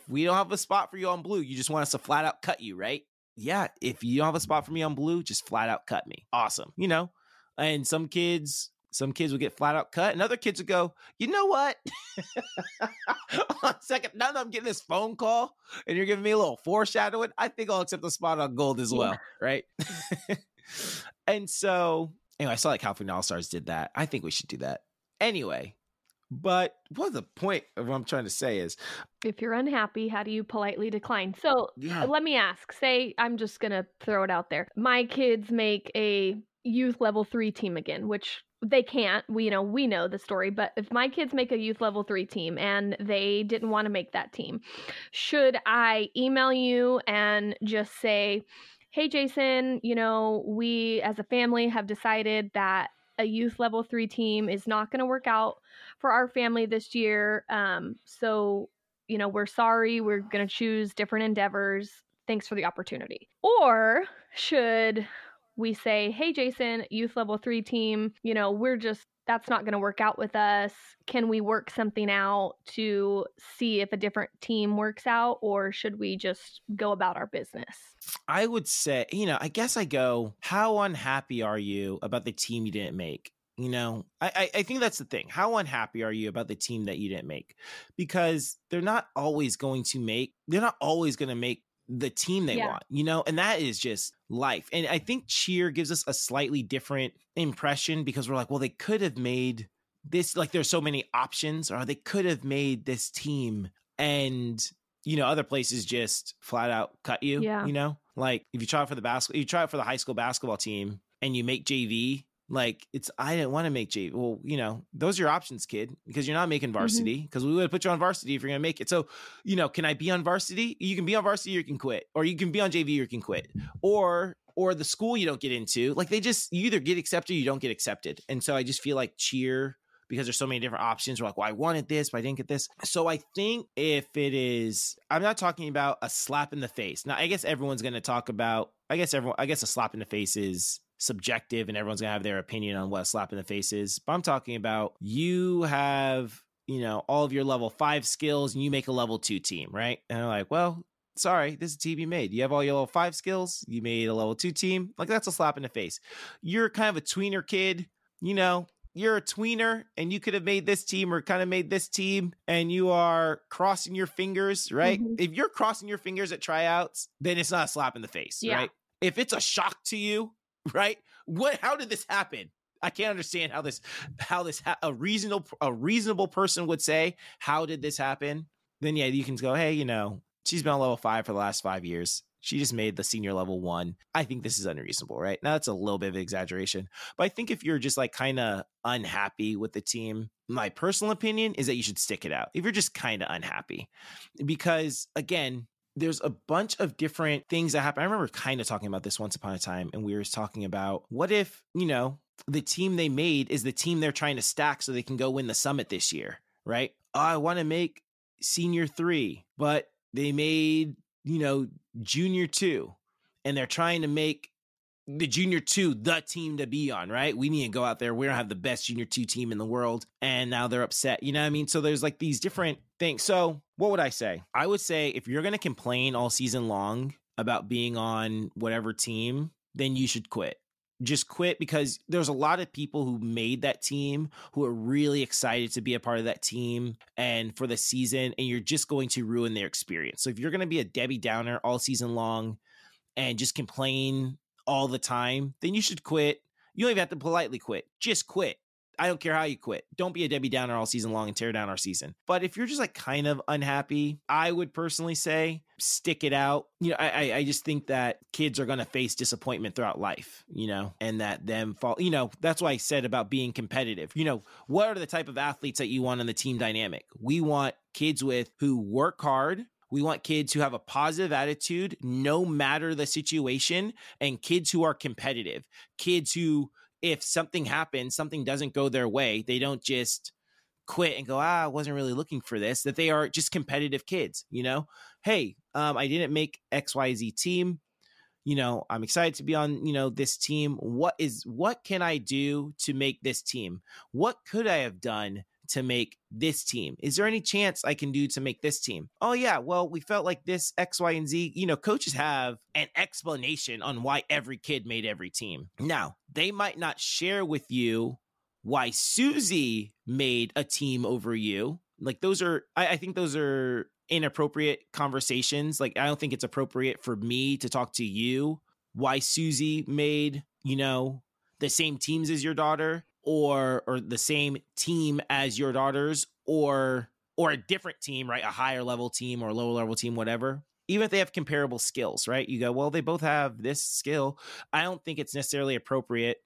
we don't have a spot for you on blue, you just want us to flat out cut you, right? Yeah, if you don't have a spot for me on blue, just flat out cut me. Awesome. You know, and some kids will get flat out cut, and other kids will go, you know what? Second, now that I'm getting this phone call and you're giving me a little foreshadowing, I think I'll accept the spot on gold as well. Yeah. Right. And so anyway, I saw that California All-Stars did that. I think we should do that anyway. But what the point of what I'm trying to say is, if you're unhappy, how do you politely decline? So Let me ask, say, I'm just going to throw it out there. My kids make a youth level 3 team again, which they can't, we know the story, but if my kids make a youth level 3 team and they didn't want to make that team, should I email you and just say, hey, Jason, we as a family have decided that a youth level 3 team is not going to work out for our family this year. So, we're sorry, we're going to choose different endeavors. Thanks for the opportunity. Or should we say, hey, Jason, youth level 3 team, that's not going to work out with us. Can we work something out to see if a different team works out, or should we just go about our business? I would say, I guess I go, how unhappy are you about the team you didn't make? I think that's the thing. How unhappy are you about the team that you didn't make? Because they're not always going to make the team they want, and that is just life. And I think cheer gives us a slightly different impression because we're like, well, they could have made this, like there's so many options, or they could have made this team. And, other places just flat out cut you, like if you try for you try for the high school basketball team and you make JV, like I didn't want to make JV. Well, those are your options, kid, because you're not making varsity, because we would have put you on varsity if you're going to make it. So, can I be on varsity? You can be on varsity or you can quit, or you can be on JV or you can quit, or the school you don't get into. Like you either get accepted or you don't get accepted. And so I just feel like cheer, because there's so many different options, we're like, well, I wanted this, but I didn't get this. So I think I'm not talking about a slap in the face. Now, I guess everyone's going to talk about, I guess a slap in the face is subjective and everyone's gonna have their opinion on what a slap in the face is, but I'm talking about you have all of your level 5 skills and you make a level 2 team, right? And they're like, well, sorry, this is a team you made. You have all your level 5 skills, you made a level 2 team. Like, that's a slap in the face. You're kind of a tweener kid, you're a tweener and you could have made this team or kind of made this team, and you are crossing your fingers, right? If you're crossing your fingers at tryouts, then it's not a slap in the face, right? If it's a shock to you, right? How did this happen? I can't understand a reasonable person would say, how did this happen? Then you can go, hey, she's been on level 5 for the last 5 years. She just made the senior level one. I think this is unreasonable, right? Now, that's a little bit of an exaggeration, but I think if you're just like kind of unhappy with the team, my personal opinion is that you should stick it out. If you're just kind of unhappy, because again, there's a bunch of different things that happen. I remember kind of talking about this once upon a time, and we were talking about what if, you know, the team they made is the team they're trying to stack so they can go win the summit this year, right? Oh, I want to make senior 3, but they made, you know, junior 2, and they're trying to make the junior 2 the team to be on, right? We need to go out there. We don't have the best junior 2 team in the world, and now they're upset. You know what I mean? So there's like these different things. So what would I say? I would say if you're going to complain all season long about being on whatever team, then you should quit. Just quit, because there's a lot of people who made that team who are really excited to be a part of that team and for the season, and you're just going to ruin their experience. So if you're going to be a Debbie Downer all season long and just complain all the time, then you should quit. You don't even have to politely quit. Just quit. I don't care how you quit. Don't be a Debbie Downer all season long and tear down our season. But if you're just like kind of unhappy, I would personally say stick it out. You know, I just think that kids are going to face disappointment throughout life, you know, and that them fall, you know, that's why I said about being competitive. You know, what are the type of athletes that you want in the team dynamic? We want kids who work hard. We want kids who have a positive attitude, no matter the situation, and kids who are competitive, kids who, if something happens, something doesn't go their way, they don't just quit and go, I wasn't really looking for this, that they are just competitive kids, you know? Hey, I didn't make XYZ team. You know, I'm excited to be on, you know, this team. What can I do to make this team? What could I have done to make this team? Is there any chance I can do to make this team? Oh yeah, well, we felt like this X, Y, and Z. You know, coaches have an explanation on why every kid made every team. Now, they might not share with you why Susie made a team over you. Like those are, I think those are inappropriate conversations. Like, I don't think it's appropriate for me to talk to you why Susie made, you know, the same teams as your daughter, or the same team as your daughters, or a different team, right? A higher level team or lower level team, whatever. Even if they have comparable skills, right? You go, well, they both have this skill. I don't think it's necessarily appropriate.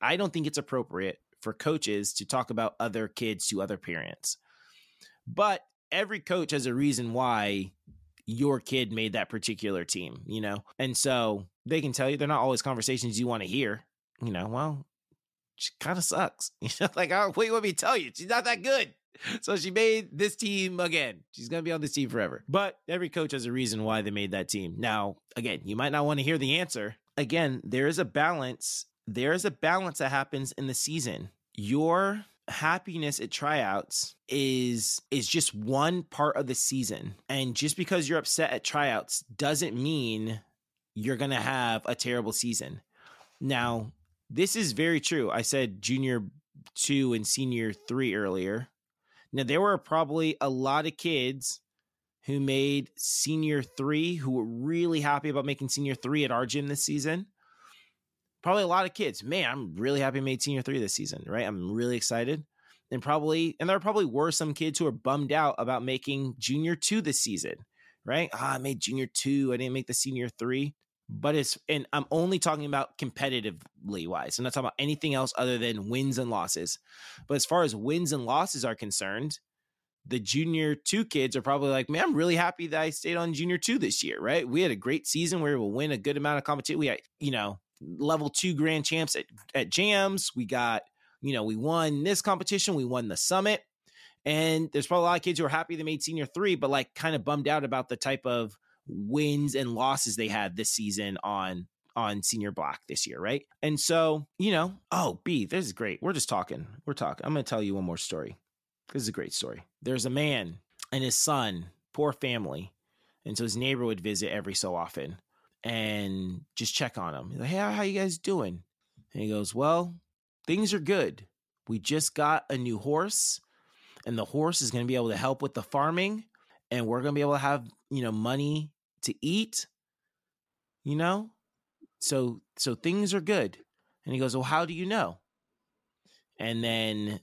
I don't think it's appropriate for coaches to talk about other kids to other parents. But every coach has a reason why your kid made that particular team, you know? And so they can tell you, they're not always conversations you want to hear, you know? Well, she kind of sucks. You know, like, oh, wait, let me tell you, she's not that good. So she made this team again. She's going to be on this team forever. But every coach has a reason why they made that team. Now, again, you might not want to hear the answer. Again, there is a balance. There is a balance that happens in the season. Your happiness at tryouts is just one part of the season. And just because you're upset at tryouts doesn't mean you're going to have a terrible season. Now, this is very true. I said junior 2 and senior 3 earlier. Now, there were probably a lot of kids who made senior 3 who were really happy about making senior 3 at our gym this season. Probably a lot of kids, man, I'm really happy I made senior 3 this season, right? I'm really excited. And there probably were some kids who are bummed out about making junior 2 this season, right? I made junior 2. I didn't make the senior 3. But and I'm only talking about competitively wise. I'm not talking about anything else other than wins and losses. But as far as wins and losses are concerned, the junior 2 kids are probably like, man, I'm really happy that I stayed on junior 2 this year, right? We had a great season. We were able to win a good amount of competition. We had, you know, level 2 grand champs at jams. We got, you know, we won this competition. We won the summit. And there's probably a lot of kids who are happy they made senior 3, but like kind of bummed out about the type of wins and losses they had this season on senior block this year, right? And so, you know, this is great. We're talking. I'm going to tell you one more story. This is a great story. There's a man and his son, poor family. And so his neighbor would visit every so often and just check on him. He's like, hey, how you guys doing? And he goes, well, things are good. We just got a new horse, and the horse is going to be able to help with the farming, and we're going to be able to have, you know, money to eat, you know, so things are good. And he goes, well, how do you know? And then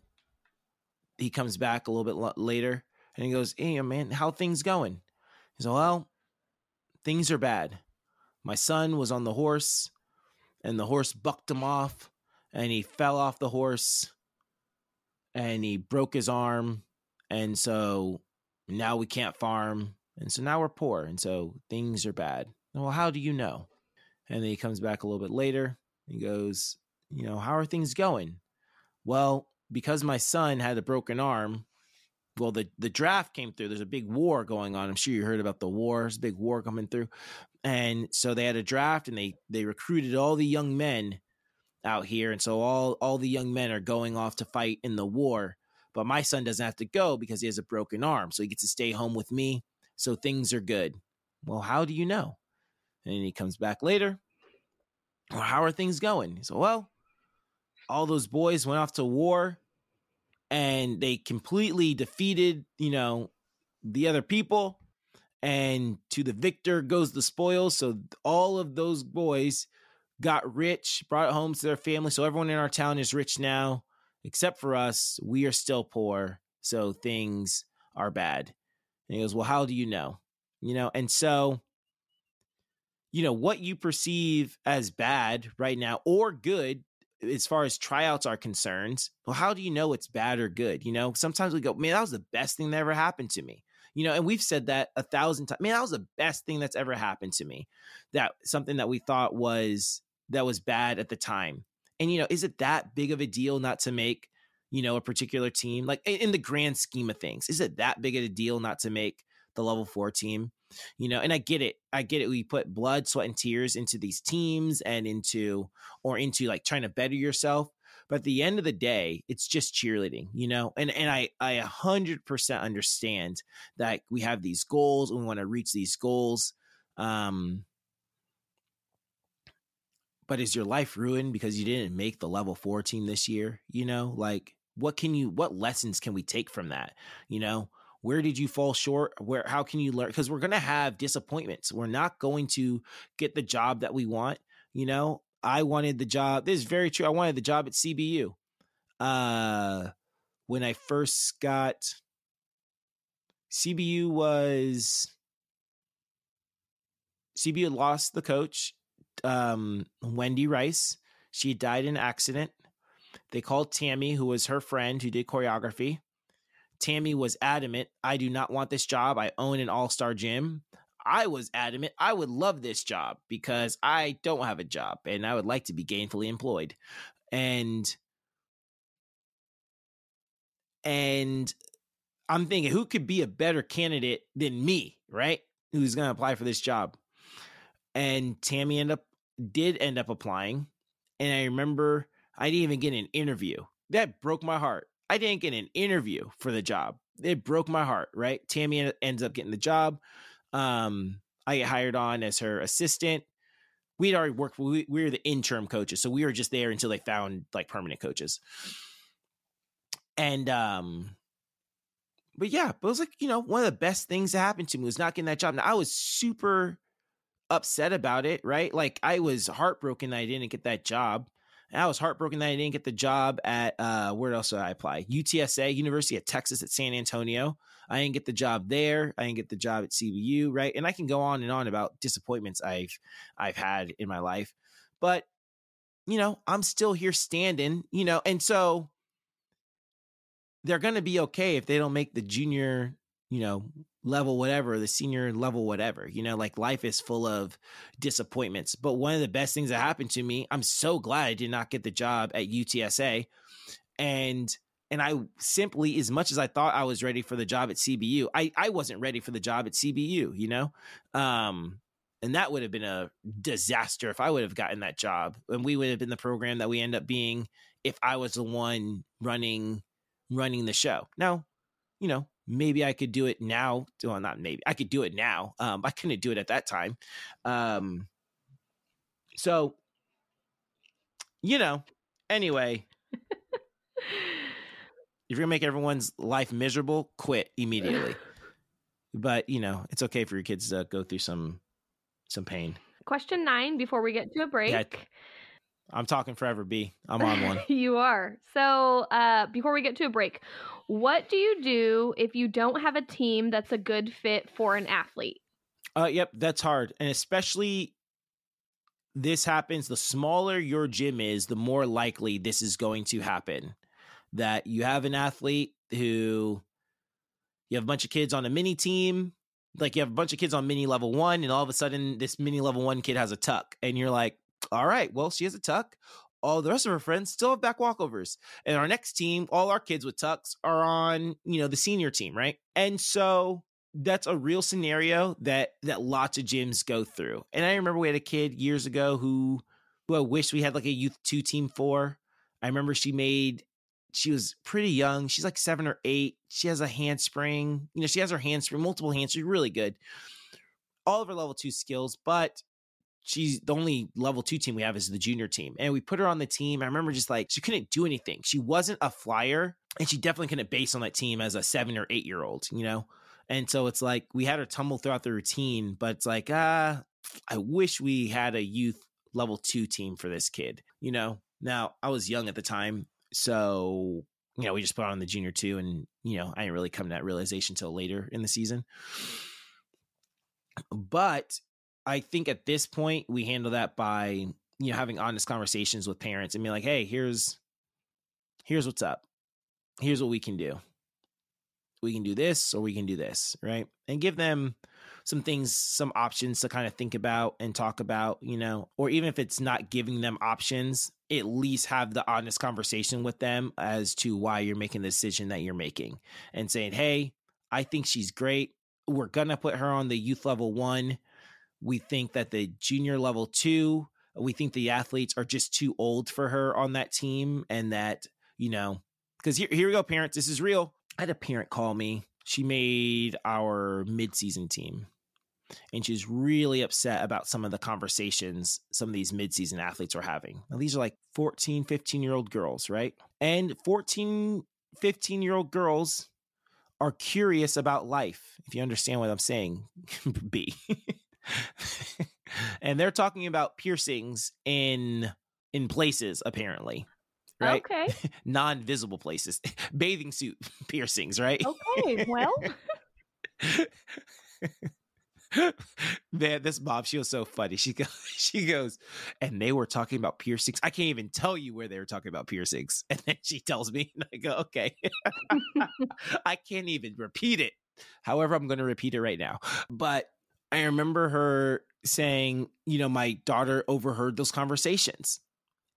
he comes back a little bit later and he goes, hey man, how things going? He's like, well, things are bad. My son was on the horse, and the horse bucked him off, and he fell off the horse, and he broke his arm, and so now we can't farm, and so now we're poor, and so things are bad. Well, how do you know? And then he comes back a little bit later and goes, you know, how are things going? Well, because my son had a broken arm, well, the draft came through. There's a big war going on. I'm sure you heard about the war. There's a big war coming through. And so they had a draft, and they recruited all the young men out here. And so all the young men are going off to fight in the war. But my son doesn't have to go because he has a broken arm. So he gets to stay home with me. So things are good. Well, how do you know? And he comes back later. Well, how are things going? He said, well, all those boys went off to war, and they completely defeated, you know, the other people, and to the victor goes the spoils. So all of those boys got rich, brought it home to their family. So everyone in our town is rich now, except for us. We are still poor. So things are bad. And he goes, well, how do you know? You know, and so, you know, what you perceive as bad right now or good, as far as tryouts are concerned, well, how do you know it's bad or good? You know, sometimes we go, man, that was the best thing that ever happened to me. You know, and we've said that 1,000 times, man, that was the best thing that's ever happened to me. That something that we thought was, that was bad at the time. And, you know, is it that big of a deal not to make, you know, a particular team? Like in the grand scheme of things, is it that big of a deal not to make the level 4 team? You know, and I get it. We put blood, sweat, and tears into these teams and into like trying to better yourself. But at the end of the day, it's just cheerleading, you know, and I 100% understand that we have these goals and we want to reach these goals. But is your life ruined because you didn't make the level 4 team this year? You know, like what lessons can we take from that? You know, where did you fall short? How can you learn? Because we're going to have disappointments. We're not going to get the job that we want. You know, I wanted the job. This is very true. I wanted the job at CBU. When I first got, CBU lost the coach, Wendy Rice. She died in an accident. They called Tammy, who was her friend who did choreography. Tammy was adamant, I do not want this job. I own an all-star gym. I was adamant, I would love this job because I don't have a job and I would like to be gainfully employed. And I'm thinking, who could be a better candidate than me, right? Who's going to apply for this job? And Tammy did end up applying. And I remember I didn't even get an interview. That broke my heart. I didn't get an interview for the job. It broke my heart, right? Tammy ends up getting the job. I get hired on as her assistant. We'd already worked. We were the interim coaches. So we were just there until they found like permanent coaches. And, but yeah, but it was like, you know, one of the best things that happened to me was not getting that job. Now I was super upset about it, right? Like I was heartbroken that I didn't get that job. I was heartbroken that I didn't get the job at, where else did I apply? UTSA, University of Texas at San Antonio. I didn't get the job there. I didn't get the job at CBU, right? And I can go on and on about disappointments I've had in my life. But, you know, I'm still here standing, you know, and so they're going to be okay if they don't make the junior, you know, level whatever, the senior level whatever, you know, like life is full of disappointments. But one of the best things that happened to me, I'm so glad I did not get the job at UTSA. And I simply, as much as I thought I was ready for the job at CBU, I wasn't ready for the job at CBU, you know? And that would have been a disaster if I would have gotten that job, and we would have been the program that we end up being if I was the one running the show. Now, you know, maybe I could do it now. Well, not maybe. I could do it now. I couldn't do it at that time. So, you know, anyway, if you're going to make everyone's life miserable, quit immediately. But, you know, it's okay for your kids to go through some pain. Question 9 before we get to a break. Yeah, I'm talking forever, B. I'm on one. You are. So before we get to a break, what do you do if you don't have a team that's a good fit for an athlete? Yep, that's hard. And especially this happens, the smaller your gym is, the more likely this is going to happen. That you have an athlete who, you have a bunch of kids on a mini team, like you have a bunch of kids on mini level one, and all of a sudden this mini level one kid has a tuck, and you're like, all right, well, she has a tuck. All the rest of her friends still have back walkovers. And our next team, all our kids with tucks are on, you know, the senior team, right? And so that's a real scenario that lots of gyms go through. And I remember we had a kid years ago who I wish we had like a youth 2 team for. I remember she was pretty young. She's like 7 or 8. She has a handspring. You know, she has her handspring, multiple handspring, really good. All of her level 2 skills, but she's the only level 2 team we have is the junior team. And we put her on the team. I remember just like, she couldn't do anything. She wasn't a flyer, and she definitely couldn't base on that team as a 7 or 8 year old, you know? And so it's like, we had her tumble throughout the routine, but it's like, I wish we had a youth level 2 team for this kid, you know? Now I was young at the time, so, you know, we just put on the junior 2, and, you know, I didn't really come to that realization till later in the season. But I think at this point we handle that by, you know, having honest conversations with parents and be like, hey, here's what's up. Here's what we can do. We can do this or we can do this, right? And give them some things, some options to kind of think about and talk about, you know, or even if it's not giving them options, at least have the honest conversation with them as to why you're making the decision that you're making, and saying, hey, I think she's great. We're going to put her on the youth level 1. We think that the junior level 2, we think the athletes are just too old for her on that team. And that, you know, because here we go, parents, this is real. I had a parent call me. She made our midseason team, and she's really upset about some of the conversations some of these midseason athletes are having. Now, these are like 14, 15-year-old girls, right? And 14, 15-year-old girls are curious about life, if you understand what I'm saying, B. And they're talking about piercings in places, apparently, right? Okay. Non-visible places, bathing suit piercings, right? Okay, well. Man, this mom, she was so funny. She goes, and they were talking about piercings. I can't even tell you where they were talking about piercings. And then she tells me, and I go, okay. I can't even repeat it. However, I'm going to repeat it right now. But I remember her saying, you know, my daughter overheard those conversations.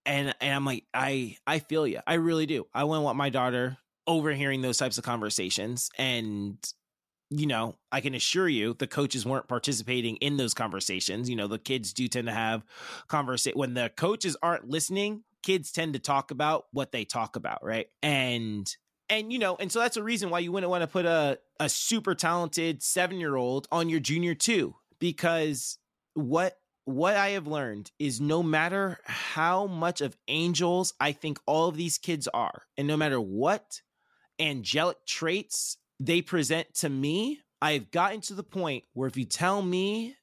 And I'm like, I feel you. I really do. I wouldn't want my daughter overhearing those types of conversations. And, you know, I can assure you the coaches weren't participating in those conversations. You know, the kids do tend to have conversation when the coaches aren't listening. Kids tend to talk about what they talk about, right? And, you know, and so that's a reason why you wouldn't want to put a super talented 7-year-old on your junior 2, because what I have learned is no matter how much of angels I think all of these kids are, and no matter what angelic traits they present to me, I have gotten to the point where if you tell me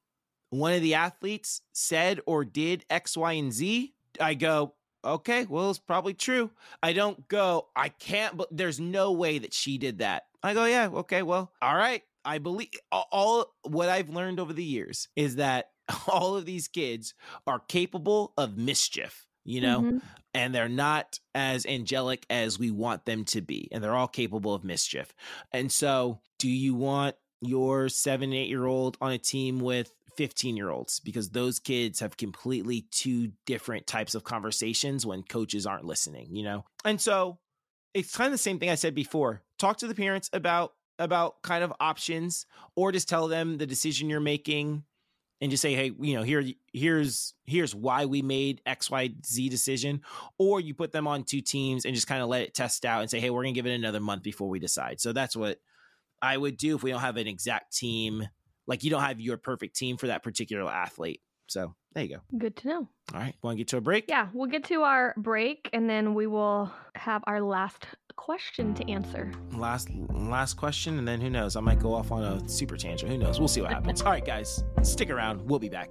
one of the athletes said or did X, Y, and Z, I go, okay, well, it's probably true. I don't go, I can't, but there's no way that she did that. I go, yeah, okay, well, all right. I believe all what I've learned over the years is that all of these kids are capable of mischief, you know, mm-hmm. and they're not as angelic as we want them to be. And they're all capable of mischief. And so do you want your 7-8-year-old on a team with 15-year-olds, because those kids have completely 2 different types of conversations when coaches aren't listening, you know? And so it's kind of the same thing I said before. Talk to the parents about kind of options, or just tell them the decision you're making and just say, hey, you know, here's why we made X, Y, Z decision. Or you put them on 2 teams and just kind of let it test out and say, hey, we're going to give it another month before we decide. So that's what I would do if we don't have an exact team. Like, you don't have your perfect team for that particular athlete. So there you go. Good to know. All right. Want to get to a break? Yeah, we'll get to our break, and then we will have our last question to answer. Last question, and then who knows? I might go off on a super tangent. Who knows? We'll see what happens. All right, guys, stick around. We'll be back.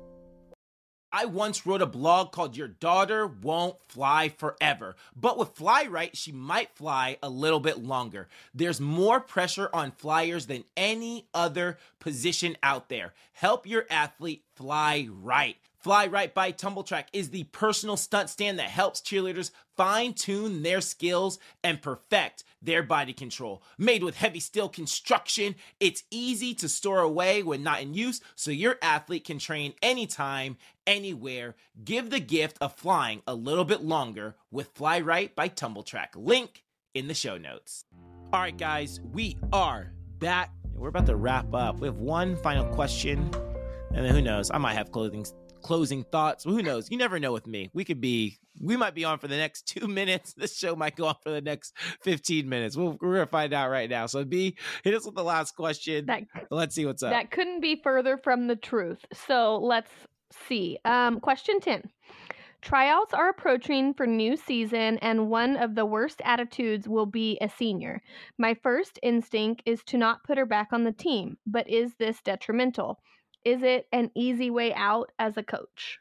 I once wrote a blog called Your Daughter Won't Fly Forever, but with Fly Right, she might fly a little bit longer. There's more pressure on flyers than any other position out there. Help your athlete fly right. Fly Right by Tumble Track is the personal stunt stand that helps cheerleaders fine-tune their skills and perfect their body control. Made with heavy steel construction, it's easy to store away when not in use, so your athlete can train anytime, anywhere. Give the gift of flying a little bit longer with Fly Right by Tumble Track. Link in the show notes. All right, guys, we are back. We're about to wrap up. We have one final question, and then who knows? I might have closing thoughts. Well, who knows? You never know with me. We might be on for the next 2 minutes. This show might go on for the next 15 minutes. We're going to find out right now. So B, hit us with the last question. Let's see what's up. That couldn't be further from the truth. So let's see. Question 10. Tryouts are approaching for new season, and one of the worst attitudes will be a senior. My first instinct is to not put her back on the team, but is this detrimental? Is it an easy way out as a coach?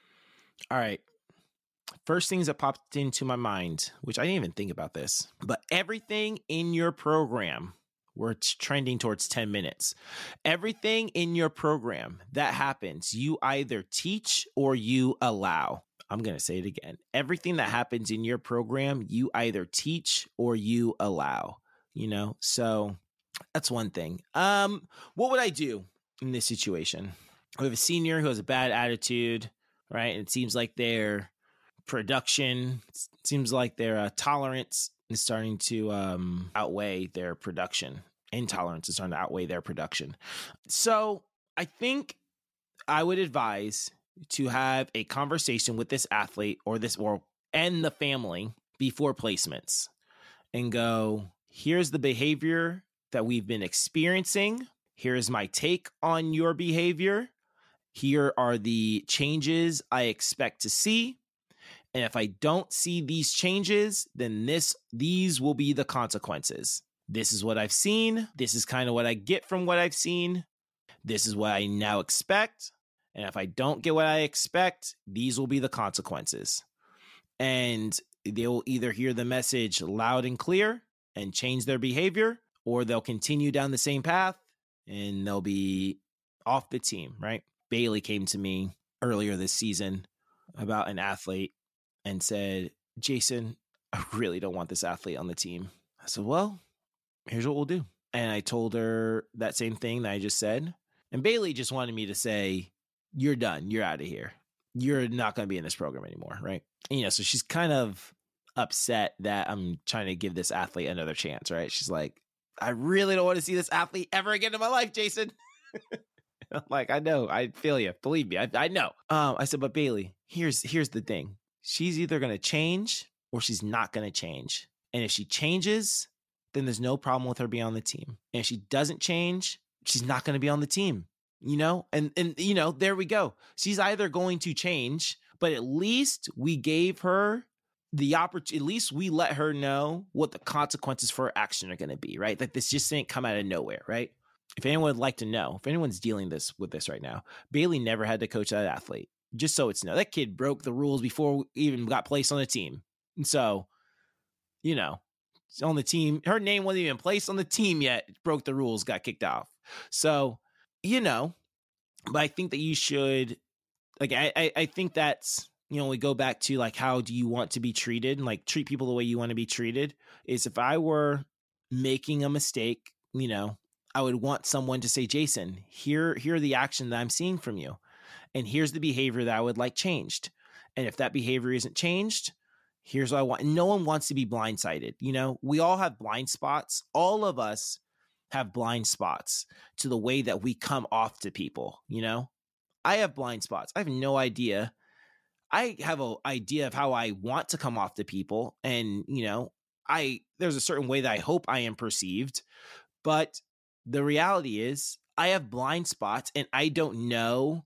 All right. First things that popped into my mind, which I didn't even think about this, but everything in your program, we're trending towards 10 minutes. Everything in your program that happens, you either teach or you allow. I'm going to say it again. Everything that happens in your program, you either teach or you allow, so that's one thing. What would I do in this situation? We have a senior who has a bad attitude, right? And it seems like their production, tolerance is starting to outweigh their production. Intolerance is starting to outweigh their production. So I think I would advise to have a conversation with this athlete and the family before placements and go, here's the behavior that we've been experiencing. Here's my take on your behavior. Here are the changes I expect to see. And if I don't see these changes, then these will be the consequences. This is what I've seen. This is kind of what I get from what I've seen. This is what I now expect. And if I don't get what I expect, these will be the consequences. And they will either hear the message loud and clear and change their behavior, or they'll continue down the same path and they'll be off the team, right? Bailey came to me earlier this season about an athlete and said, Jason, I really don't want this athlete on the team. I said, well, here's what we'll do. And I told her that same thing that I just said. And Bailey just wanted me to say, you're done. You're out of here. You're not going to be in this program anymore, right? And, so she's kind of upset that I'm trying to give this athlete another chance, right? She's like, I really don't want to see this athlete ever again in my life, Jason. I'm like, I know. I feel you. Believe me. I know. I said, but Bailey, here's the thing. She's either going to change or she's not going to change. And if she changes, then there's no problem with her being on the team. And if she doesn't change, she's not going to be on the team. And there we go. She's either going to change, but at least we gave her the opportunity, at least we let her know what the consequences for her action are going to be, right? That this just didn't come out of nowhere, right? If anyone would like to know, if anyone's dealing with this right now, Bailey never had to coach that athlete. Just so it's known, that kid broke the rules before we even got placed on the team. And so, on the team, her name wasn't even placed on the team yet, broke the rules, got kicked off. So, but I think that you should, I think that's, we go back to how do you want to be treated and treat people the way you want to be treated is if I were making a mistake, I would want someone to say, Jason, here are the action that I'm seeing from you. And here's the behavior that I would like changed. And if that behavior isn't changed, here's what I want. No one wants to be blindsided. We all have blind spots. All of us have blind spots to the way that we come off to people. I have blind spots. I have no idea. I have an idea of how I want to come off to people. And, there's a certain way that I hope I am perceived, but the reality is I have blind spots and I don't know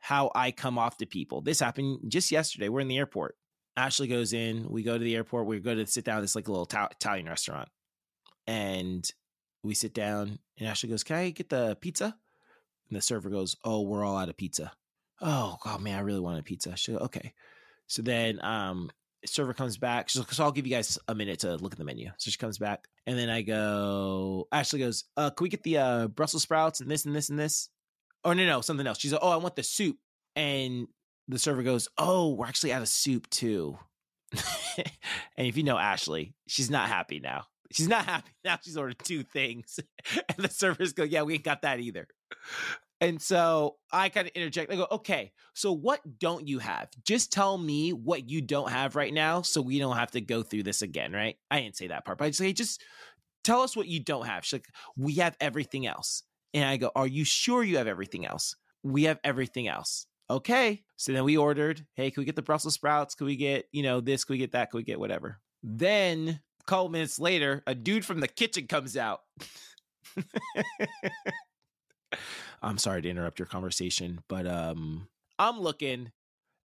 how I come off to people. This happened just yesterday. We're in the airport. Ashley goes in, we go to the airport. We go to sit down at this little Italian restaurant, and we sit down and Ashley goes, can I get the pizza? And the server goes, oh, we're all out of pizza. Oh God, man, I really wanted pizza. She goes, okay. So then server comes back. She goes, so I'll give you guys a minute to look at the menu. So she comes back and then Ashley goes, can we get the Brussels sprouts and this and this and this? Oh no, something else. She's like, oh, I want the soup and the server goes, "Oh, we're actually out of soup too." And if you know Ashley, she's not happy now. She's not happy now. She's ordered two things. And the servers go, "Yeah, we ain't got that either." And so I kind of interject. I go, "Okay, so what don't you have? Just tell me what you don't have right now so we don't have to go through this again," right? I didn't say that part, but I just say, "Just tell us what you don't have." She's like, "We have everything else." And I go, "Are you sure you have everything else?" "We have everything else." Okay. So then we ordered, "Hey, can we get the Brussels sprouts? Can we get, you know, this? Can we get that? Can we get whatever?" Then a couple minutes later, a dude from the kitchen comes out. "I'm sorry to interrupt your conversation, but I'm looking."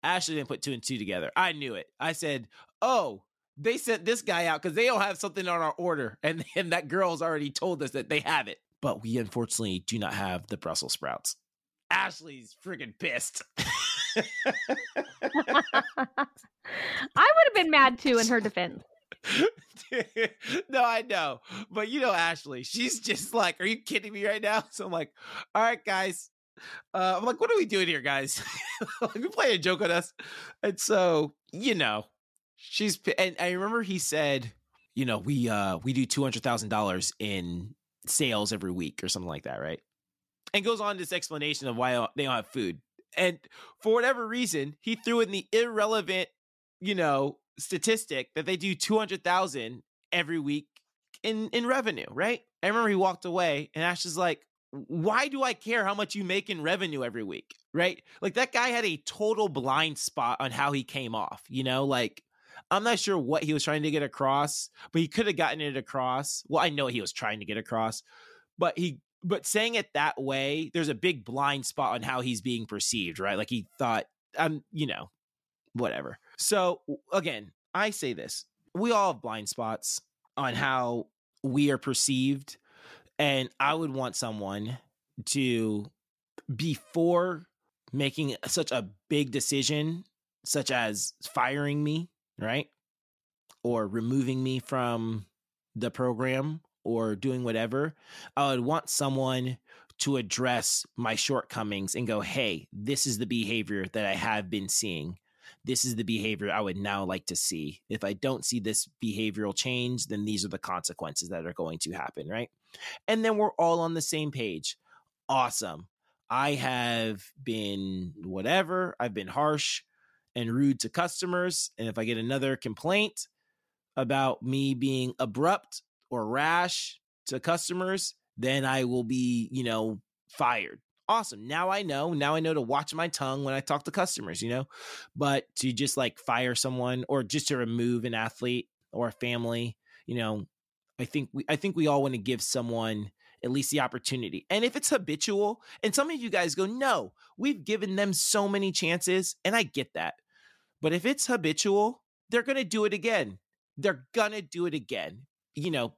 Ashley didn't put two and two together. I knew it. I said, "Oh, they sent this guy out because they don't have something on our order. And that girl's already told us that they have it. But we unfortunately do not have the Brussels sprouts." Ashley's freaking pissed. I would have been mad too in her defense. No, I know. But you know Ashley, she's just like, "Are you kidding me right now?" So I'm like, "All right, guys." I'm like, "What are we doing here, guys?" Like, "You're playing a joke on us." And so, you know, she's, and I remember he said, "You know, we do $200,000 in sales every week," or something like that, right? And goes on this explanation of why they don't have food. And for whatever reason, he threw in the irrelevant, you know, statistic that they do 200,000 every week in revenue, right? I remember he walked away and Ash is like, "Why do I care how much you make in revenue every week?" Right? Like that guy had a total blind spot on how he came off, you know, like I'm not sure what he was trying to get across, but he could have gotten it across. Well, I know he was trying to get across, but but saying it that way, there's a big blind spot on how he's being perceived, right? Like he thought, you know, whatever. So again, I say this, we all have blind spots on how we are perceived. And I would want someone to, before making such a big decision, such as firing me, right? Or removing me from the program or doing whatever, I would want someone to address my shortcomings and go, "Hey, this is the behavior that I have been seeing. This is the behavior I would now like to see. If I don't see this behavioral change, then these are the consequences that are going to happen," right? And then we're all on the same page. Awesome. I have been whatever. I've been harsh and rude to customers. And if I get another complaint about me being abrupt or rash to customers, then I will be, you know, fired. Awesome. Now I know to watch my tongue when I talk to customers, you know, but to just like fire someone or just to remove an athlete or a family, you know, I think we all want to give someone at least the opportunity. And if it's habitual, and some of you guys go, "No, we've given them so many chances," and I get that. But if it's habitual, they're going to do it again. They're going to do it again, you know.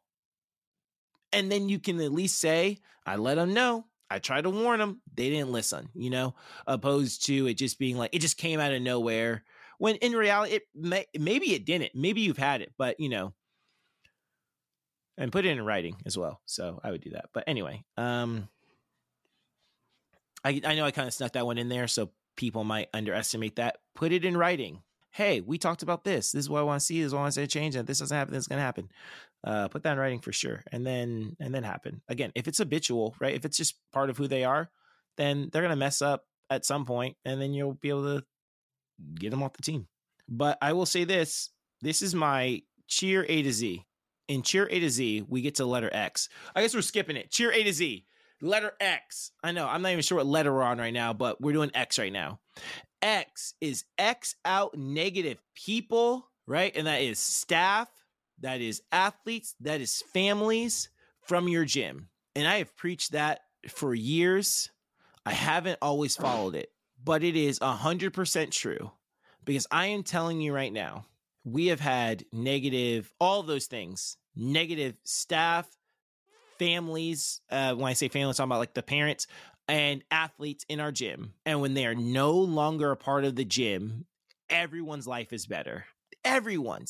And then you can at least say, "I let them know. I tried to warn them. They didn't listen," you know, opposed to it just being like, it just came out of nowhere. When in reality, maybe it didn't. Maybe you've had it, but, you know, and put it in writing as well. So I would do that. But anyway, I know I kind of snuck that one in there. So people might underestimate that. Put it in writing. "Hey, we talked about this. This is what I want to see. This is what I want to change. And if this doesn't happen, this is going to happen." Put that in writing for sure. And then happen again. If it's habitual, right? If it's just part of who they are, then they're going to mess up at some point and then you'll be able to get them off the team. But I will say this, this is my cheer A to Z. In cheer A to Z, we get to letter X. I guess we're skipping it. Cheer A to Z, letter X. I know. I'm not even sure what letter we're on right now, but we're doing X right now. X is X out negative people, right? And that is staff, that is athletes, that is families from your gym. And I have preached that for years. I haven't always followed it, but it is 100% true because I am telling you right now, we have had negative, all those things, negative staff, families. When I say families, I'm talking about like the parents and athletes in our gym. And when they are no longer a part of the gym, everyone's life is better. Everyone,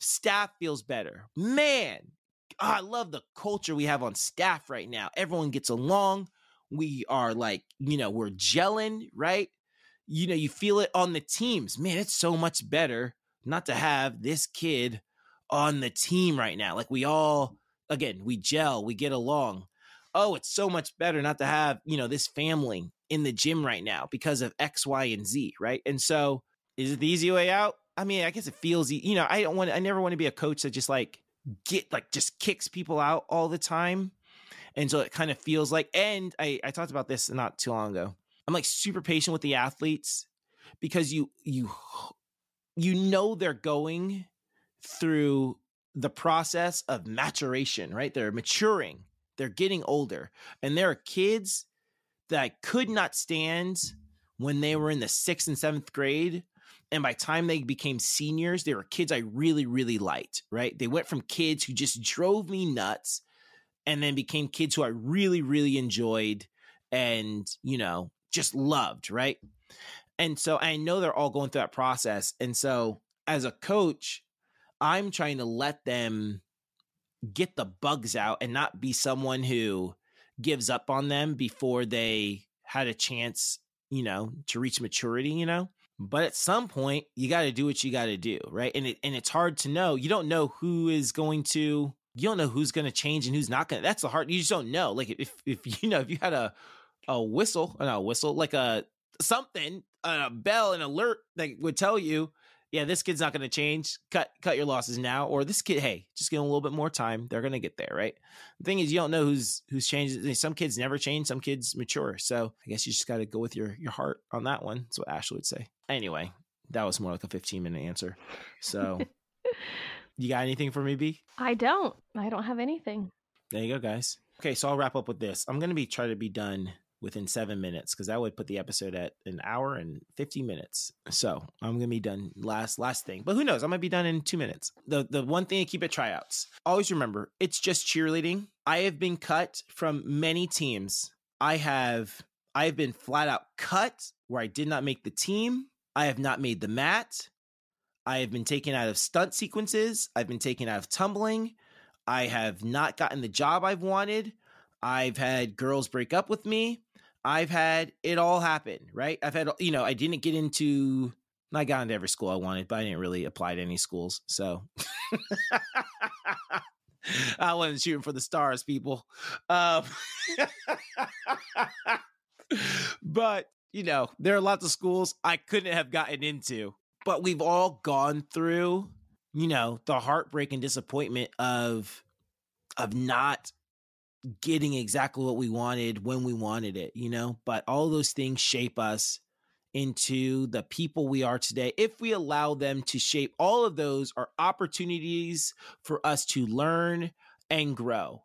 staff feels better. Man, I love the culture we have on staff right now. Everyone gets along. We are like, you know, we're gelling, right? you know, you feel it on the teams. Man, it's so much better not to have this kid on the team right now. Like, we all, again, we gel, we get along. Oh, it's so much better not to have, you know, this family in the gym right now because of X, Y, and Z, right? And so is it the easy way out? I mean, I guess it feels, you know, I never want to be a coach that just just kicks people out all the time. And so it kind of feels like, and I talked about this not too long ago. I'm like super patient with the athletes because you know, they're going through the process of maturation, right? They're maturing, they're getting older, and there are kids that I could not stand when they were in the 6th and 7th grade. And by the time they became seniors, they were kids I really, really liked, right? They went from kids who just drove me nuts and then became kids who I really, really enjoyed and, you know, just loved, right? And so I know they're all going through that process. And so as a coach, I'm trying to let them get the bugs out and not be someone who gives up on them before they had a chance, you know, to reach maturity, you know? But at some point, you got to do what you got to do, right? And it's hard to know. You don't know who's going to change and who's not going to. That's the hard. You just don't know. Like if you know, if you had a bell, an alert that would tell you, yeah, this kid's not going to change. Cut your losses now, or this kid, hey, just give them a little bit more time. They're going to get there, right? The thing is, you don't know who's changed. Some kids never change. Some kids mature. So I guess you just got to go with your heart on that one. That's what Ashley would say. Anyway, that was more like a 15-minute answer. So you got anything for me, B? I don't have anything. There you go, guys. Okay, so I'll wrap up with this. I'm going to try to be done within 7 minutes, because that would put the episode at 1 hour and 50 minutes. So I'm going to be done last thing. But who knows? I might be done in 2 minutes. The one thing to keep at tryouts. Always remember, it's just cheerleading. I have been cut from many teams. I have been flat out cut where I did not make the team. I have not made the mat. I have been taken out of stunt sequences. I've been taken out of tumbling. I have not gotten the job I've wanted. I've had girls break up with me. I've had it all happen, right? I've had, you know, I got into every school I wanted, but I didn't really apply to any schools. So I wasn't shooting for the stars, people. But, you know, there are lots of schools I couldn't have gotten into, but we've all gone through, you know, the heartbreak and disappointment of not getting exactly what we wanted when we wanted it, you know, but all those things shape us into the people we are today. If we allow them to shape, all of those are opportunities for us to learn and grow.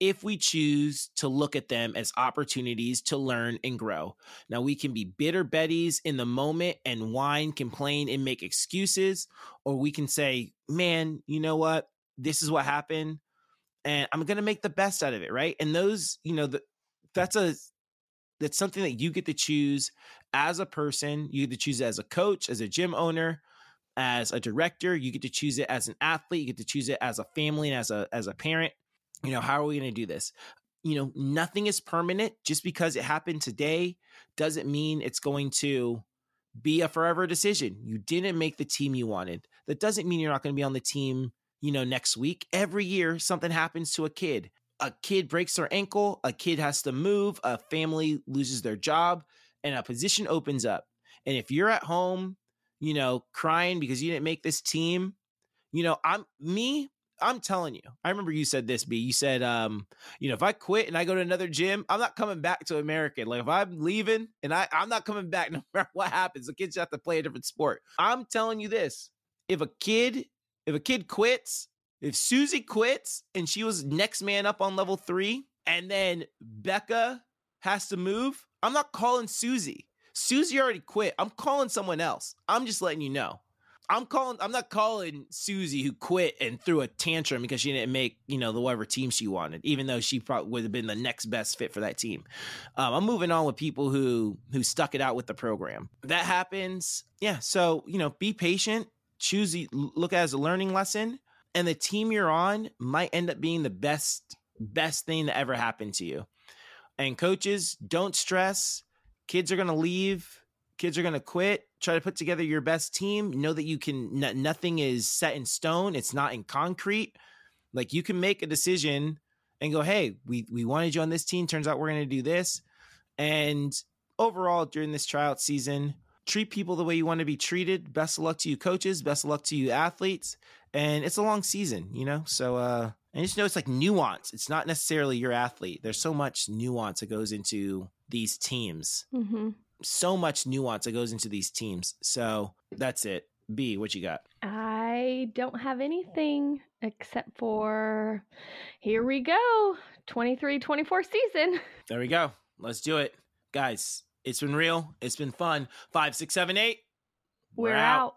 If we choose to look at them as opportunities to learn and grow. Now, we can be bitter Bettys in the moment and whine, complain, and make excuses, or we can say, man, you know what? This is what happened. And I'm going to make the best out of it, right? And those, you know, that's something that you get to choose as a person. You get to choose it as a coach, as a gym owner, as a director. You get to choose it as an athlete. You get to choose it as a family and as a parent. You know, how are we going to do this? You know, nothing is permanent. Just because it happened today doesn't mean it's going to be a forever decision. You didn't make the team you wanted. That doesn't mean you're not going to be on the team. You know, next week, every year, something happens to a kid. A kid breaks their ankle. A kid has to move. A family loses their job and a position opens up. And if you're at home, you know, crying because you didn't make this team, you know, I'm telling you, I remember you said this, B. You said, you know, if I quit and I go to another gym, I'm not coming back to American. Like if I'm leaving and I'm not coming back no matter what happens, the kids have to play a different sport. I'm telling you this. If a kid quits, if Susie quits and she was next man up on level 3 and then Becca has to move, I'm not calling Susie. Susie already quit. I'm calling someone else. I'm just letting you know. I'm not calling Susie who quit and threw a tantrum because she didn't make, you know, the whatever team she wanted, even though she probably would have been the next best fit for that team. I'm moving on with people who stuck it out with the program. That happens. Yeah. So, you know, be patient. Choose, look at it as a learning lesson, and the team you're on might end up being the best thing that ever happened to you. And coaches, don't stress. Kids are going to leave. kids are going to quit. Try to put together your best team. Know that you can, nothing is set in stone. It's not in concrete. Like, you can make a decision and go, hey, we wanted you on this team. Turns out we're going to do this. And overall, during this tryout season, treat people the way you want to be treated. Best of luck to you coaches. Best of luck to you athletes. And it's a long season, you know? So, and just know it's like nuance. It's not necessarily your athlete. There's so much nuance that goes into these teams. Mm-hmm. So much nuance that goes into these teams. So that's it. B, what you got? I don't have anything except for, here we go, 23-24 season. There we go. Let's do it. Guys, it's been real. It's been fun. 5, 6, 7, 8. We're out.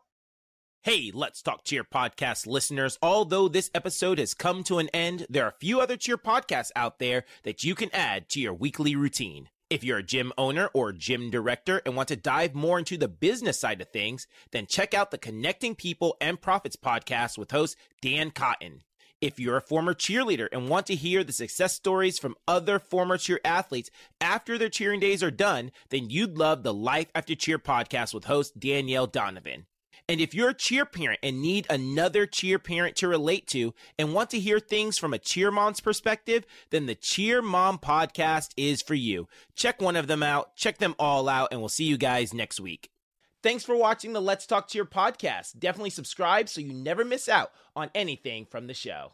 Hey, Let's Talk Cheer Podcast listeners. Although this episode has come to an end, there are a few other cheer podcasts out there that you can add to your weekly routine. If you're a gym owner or gym director and want to dive more into the business side of things, then check out the Connecting People and Profits podcast with host Dan Cotton. If you're a former cheerleader and want to hear the success stories from other former cheer athletes after their cheering days are done, then you'd love the Life After Cheer podcast with host Danielle Donovan. And if you're a cheer parent and need another cheer parent to relate to and want to hear things from a cheer mom's perspective, then the Cheer Mom podcast is for you. Check one of them out, check them all out, and we'll see you guys next week. Thanks for watching the Let's Talk Cheer podcast. Definitely subscribe so you never miss out on anything from the show.